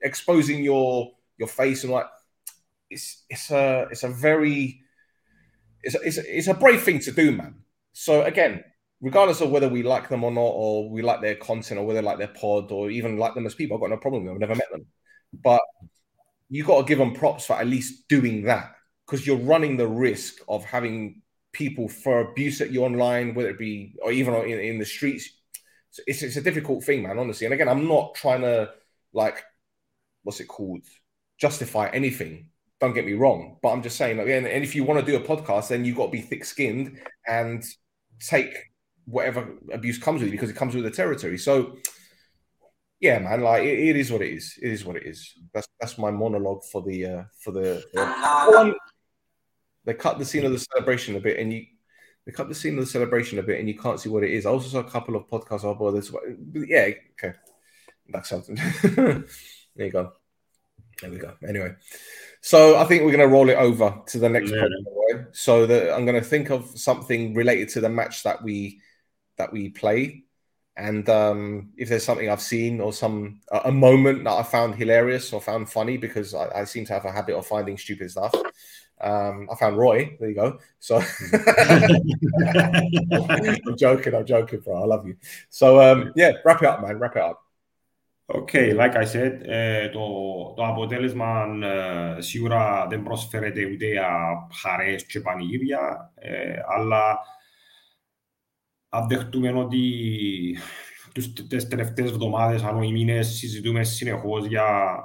exposing your your face and like, it's it's a it's a very, it's a, it's a, it's a brave thing to do, man. So again, regardless of whether we like them or not, or we like their content or whether they like their pod or even like them as people, I've got no problem with them. I've never met them. But you got to give them props for at least doing that, because you're running the risk of having people throw abuse at you online, whether it be, or even in, in the streets. So it's, it's a difficult thing, man, honestly. And again, I'm not trying to, like, what's it called? justify anything. Don't get me wrong. But I'm just saying, like, and, and if you want to do a podcast, then you've got to be thick-skinned and take whatever abuse comes with you, because it comes with the territory. So, yeah, man, like it, it is what it is. It is what it is. That's that's my monologue for the uh, for the. Uh, one, they cut the scene of the celebration a bit, and you they cut the scene of the celebration a bit, and you can't see what it is. I also saw a couple of podcasts. Oh boy, this yeah, okay, that's something. There you go. There we go. Anyway, so I think we're going to roll it over to the next. Yeah. Podcast, so that I'm going to think of something related to the match that we that we play. And um, if there's something I've seen or some uh, a moment that I found hilarious or found funny, because I, I seem to have a habit of finding stupid stuff. Um, I found Roy. There you go. So I'm joking. I'm joking, bro. I love you. So um, yeah, wrap it up, man. Wrap it up. Okay, like I said, ε, το, το αποτέλεσμα ε, σίγουρα δεν πρόσφερεται ούτε χαρές και πανηγύρια, ε, αλλά αν δεχτούμε ότι τις τελευταίες εβδομάδες, αν όχι μήνες, συζητούμε συνεχώς για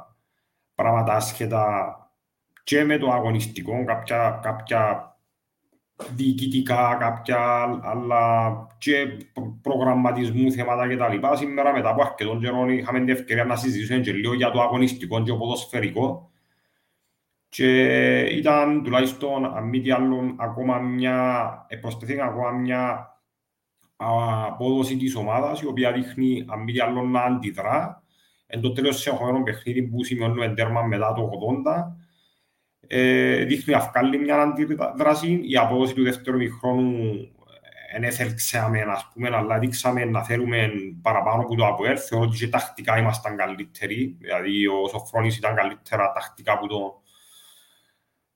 πράγματα άσχετα και με το αγωνιστικό, κάποια, κάποια διοικητικά, κάποια άλλα και προγραμματισμού θέματα κτλ. Σήμερα, μετά από αρκετών καιρών, είχαμε την ευκαιρία να συζητήσουμε και λίγο για το αγωνιστικό και το ποδοσφαιρικό. Και ήταν τουλάχιστον, αν μη τι άλλο, ακόμα μια, προσθέθηκε ακόμα μια απόδοση της ομάδας, η οποία δείχνει αν μη τι άλλο να αντιδρά εν το τέλος εγχωμένο παιχνίδι που σημειώνουμε τέρμα μετά το ογδόντα, ε, δείχνει να βγάλει μια αντιδράση. Η απόδοση του δεύτερου ημιχρόνου ενέθελξαμε, ας πούμε, αλλά δείξαμε να θέλουμε παραπάνω από το ΑΠΟΕΛ. Θεωρώ ότι και τακτικά ήμασταν καλύτεροι, δηλαδή ο Σοφρόνης ήταν καλύτερα τακτικά από το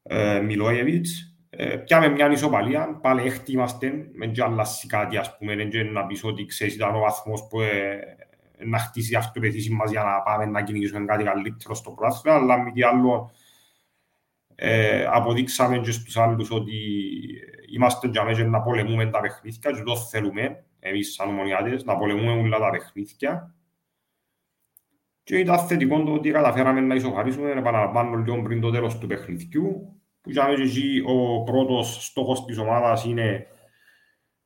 ε, Μιλόγεβιτς. Πιάμε μια ισοπαλία, πάλι έκτη είμαστε, δεν και αλλάσει κάτι, ας πούμε, δεν και να πεις ότι ξέρεις ήταν ο βαθμός που ε, να χτίσει η αυτοπεποίθηση μας για να πάμε να κυνηγήσουμε κάτι καλύτερο στο πρωτάθλημα, αλλά μη τι άλλο ε, αποδείξαμε και στους άλλους ότι είμαστε για μέσα να πολεμούμε τα παιχνίδια και το θέλουμε εμείς σαν ομονιάτες, να πολεμούμε όλα τα παιχνίδια. Και ήταν θετικό το ότι καταφέραμε να ισοπαλίσουμε, επαναλαμβάνω λίγο πριν το τέλος του παιχνιδιού, που είχαμε και εκεί ο πρώτος στόχος της ομάδας είναι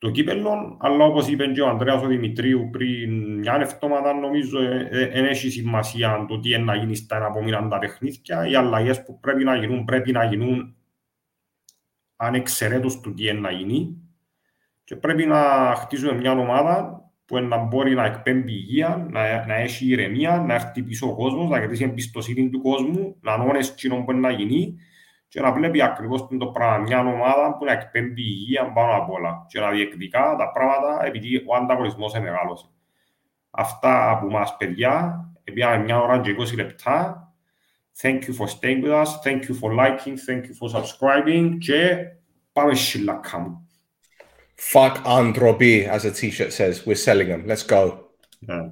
το κύπελλο, αλλά όπως είπε και ο Ανδρέας ο Δημητρίου πριν μια εβδομάδα, νομίζω δεν έχει σημασία το τι είναι να γίνει στα επόμενα παιχνίδια. Οι αλλαγές που πρέπει να γίνουν πρέπει να γίνουν ανεξαιρέτως του τι είναι να γίνει και πρέπει να χτίσουμε μια ομάδα που να μπορεί να εκπέμπει υγεία, να, να έχει ηρεμία, να έρθει πίσω ο κόσμος, να κερδίσει εμπιστοσύνη του κόσμου, να νώνει εκείνο που είναι να γίνει και να βλέπει ακριβώς το πράγμα, μια ομάδα που να εκπέμπει υγεία πάνω απ' όλα και να διεκδικά τα πράγματα επειδή ο ανταγωνισμός είναι μεγάλος. Αυτά από μας, παιδιά, επειδή μια ώρα και είκοσι λεπτά. Thank you for staying with us, thank you for liking, thank you for subscribing και πάμε σιλακά μου. Fuck Androbi, as a t-shirt says, we're selling them, let's go. Yeah.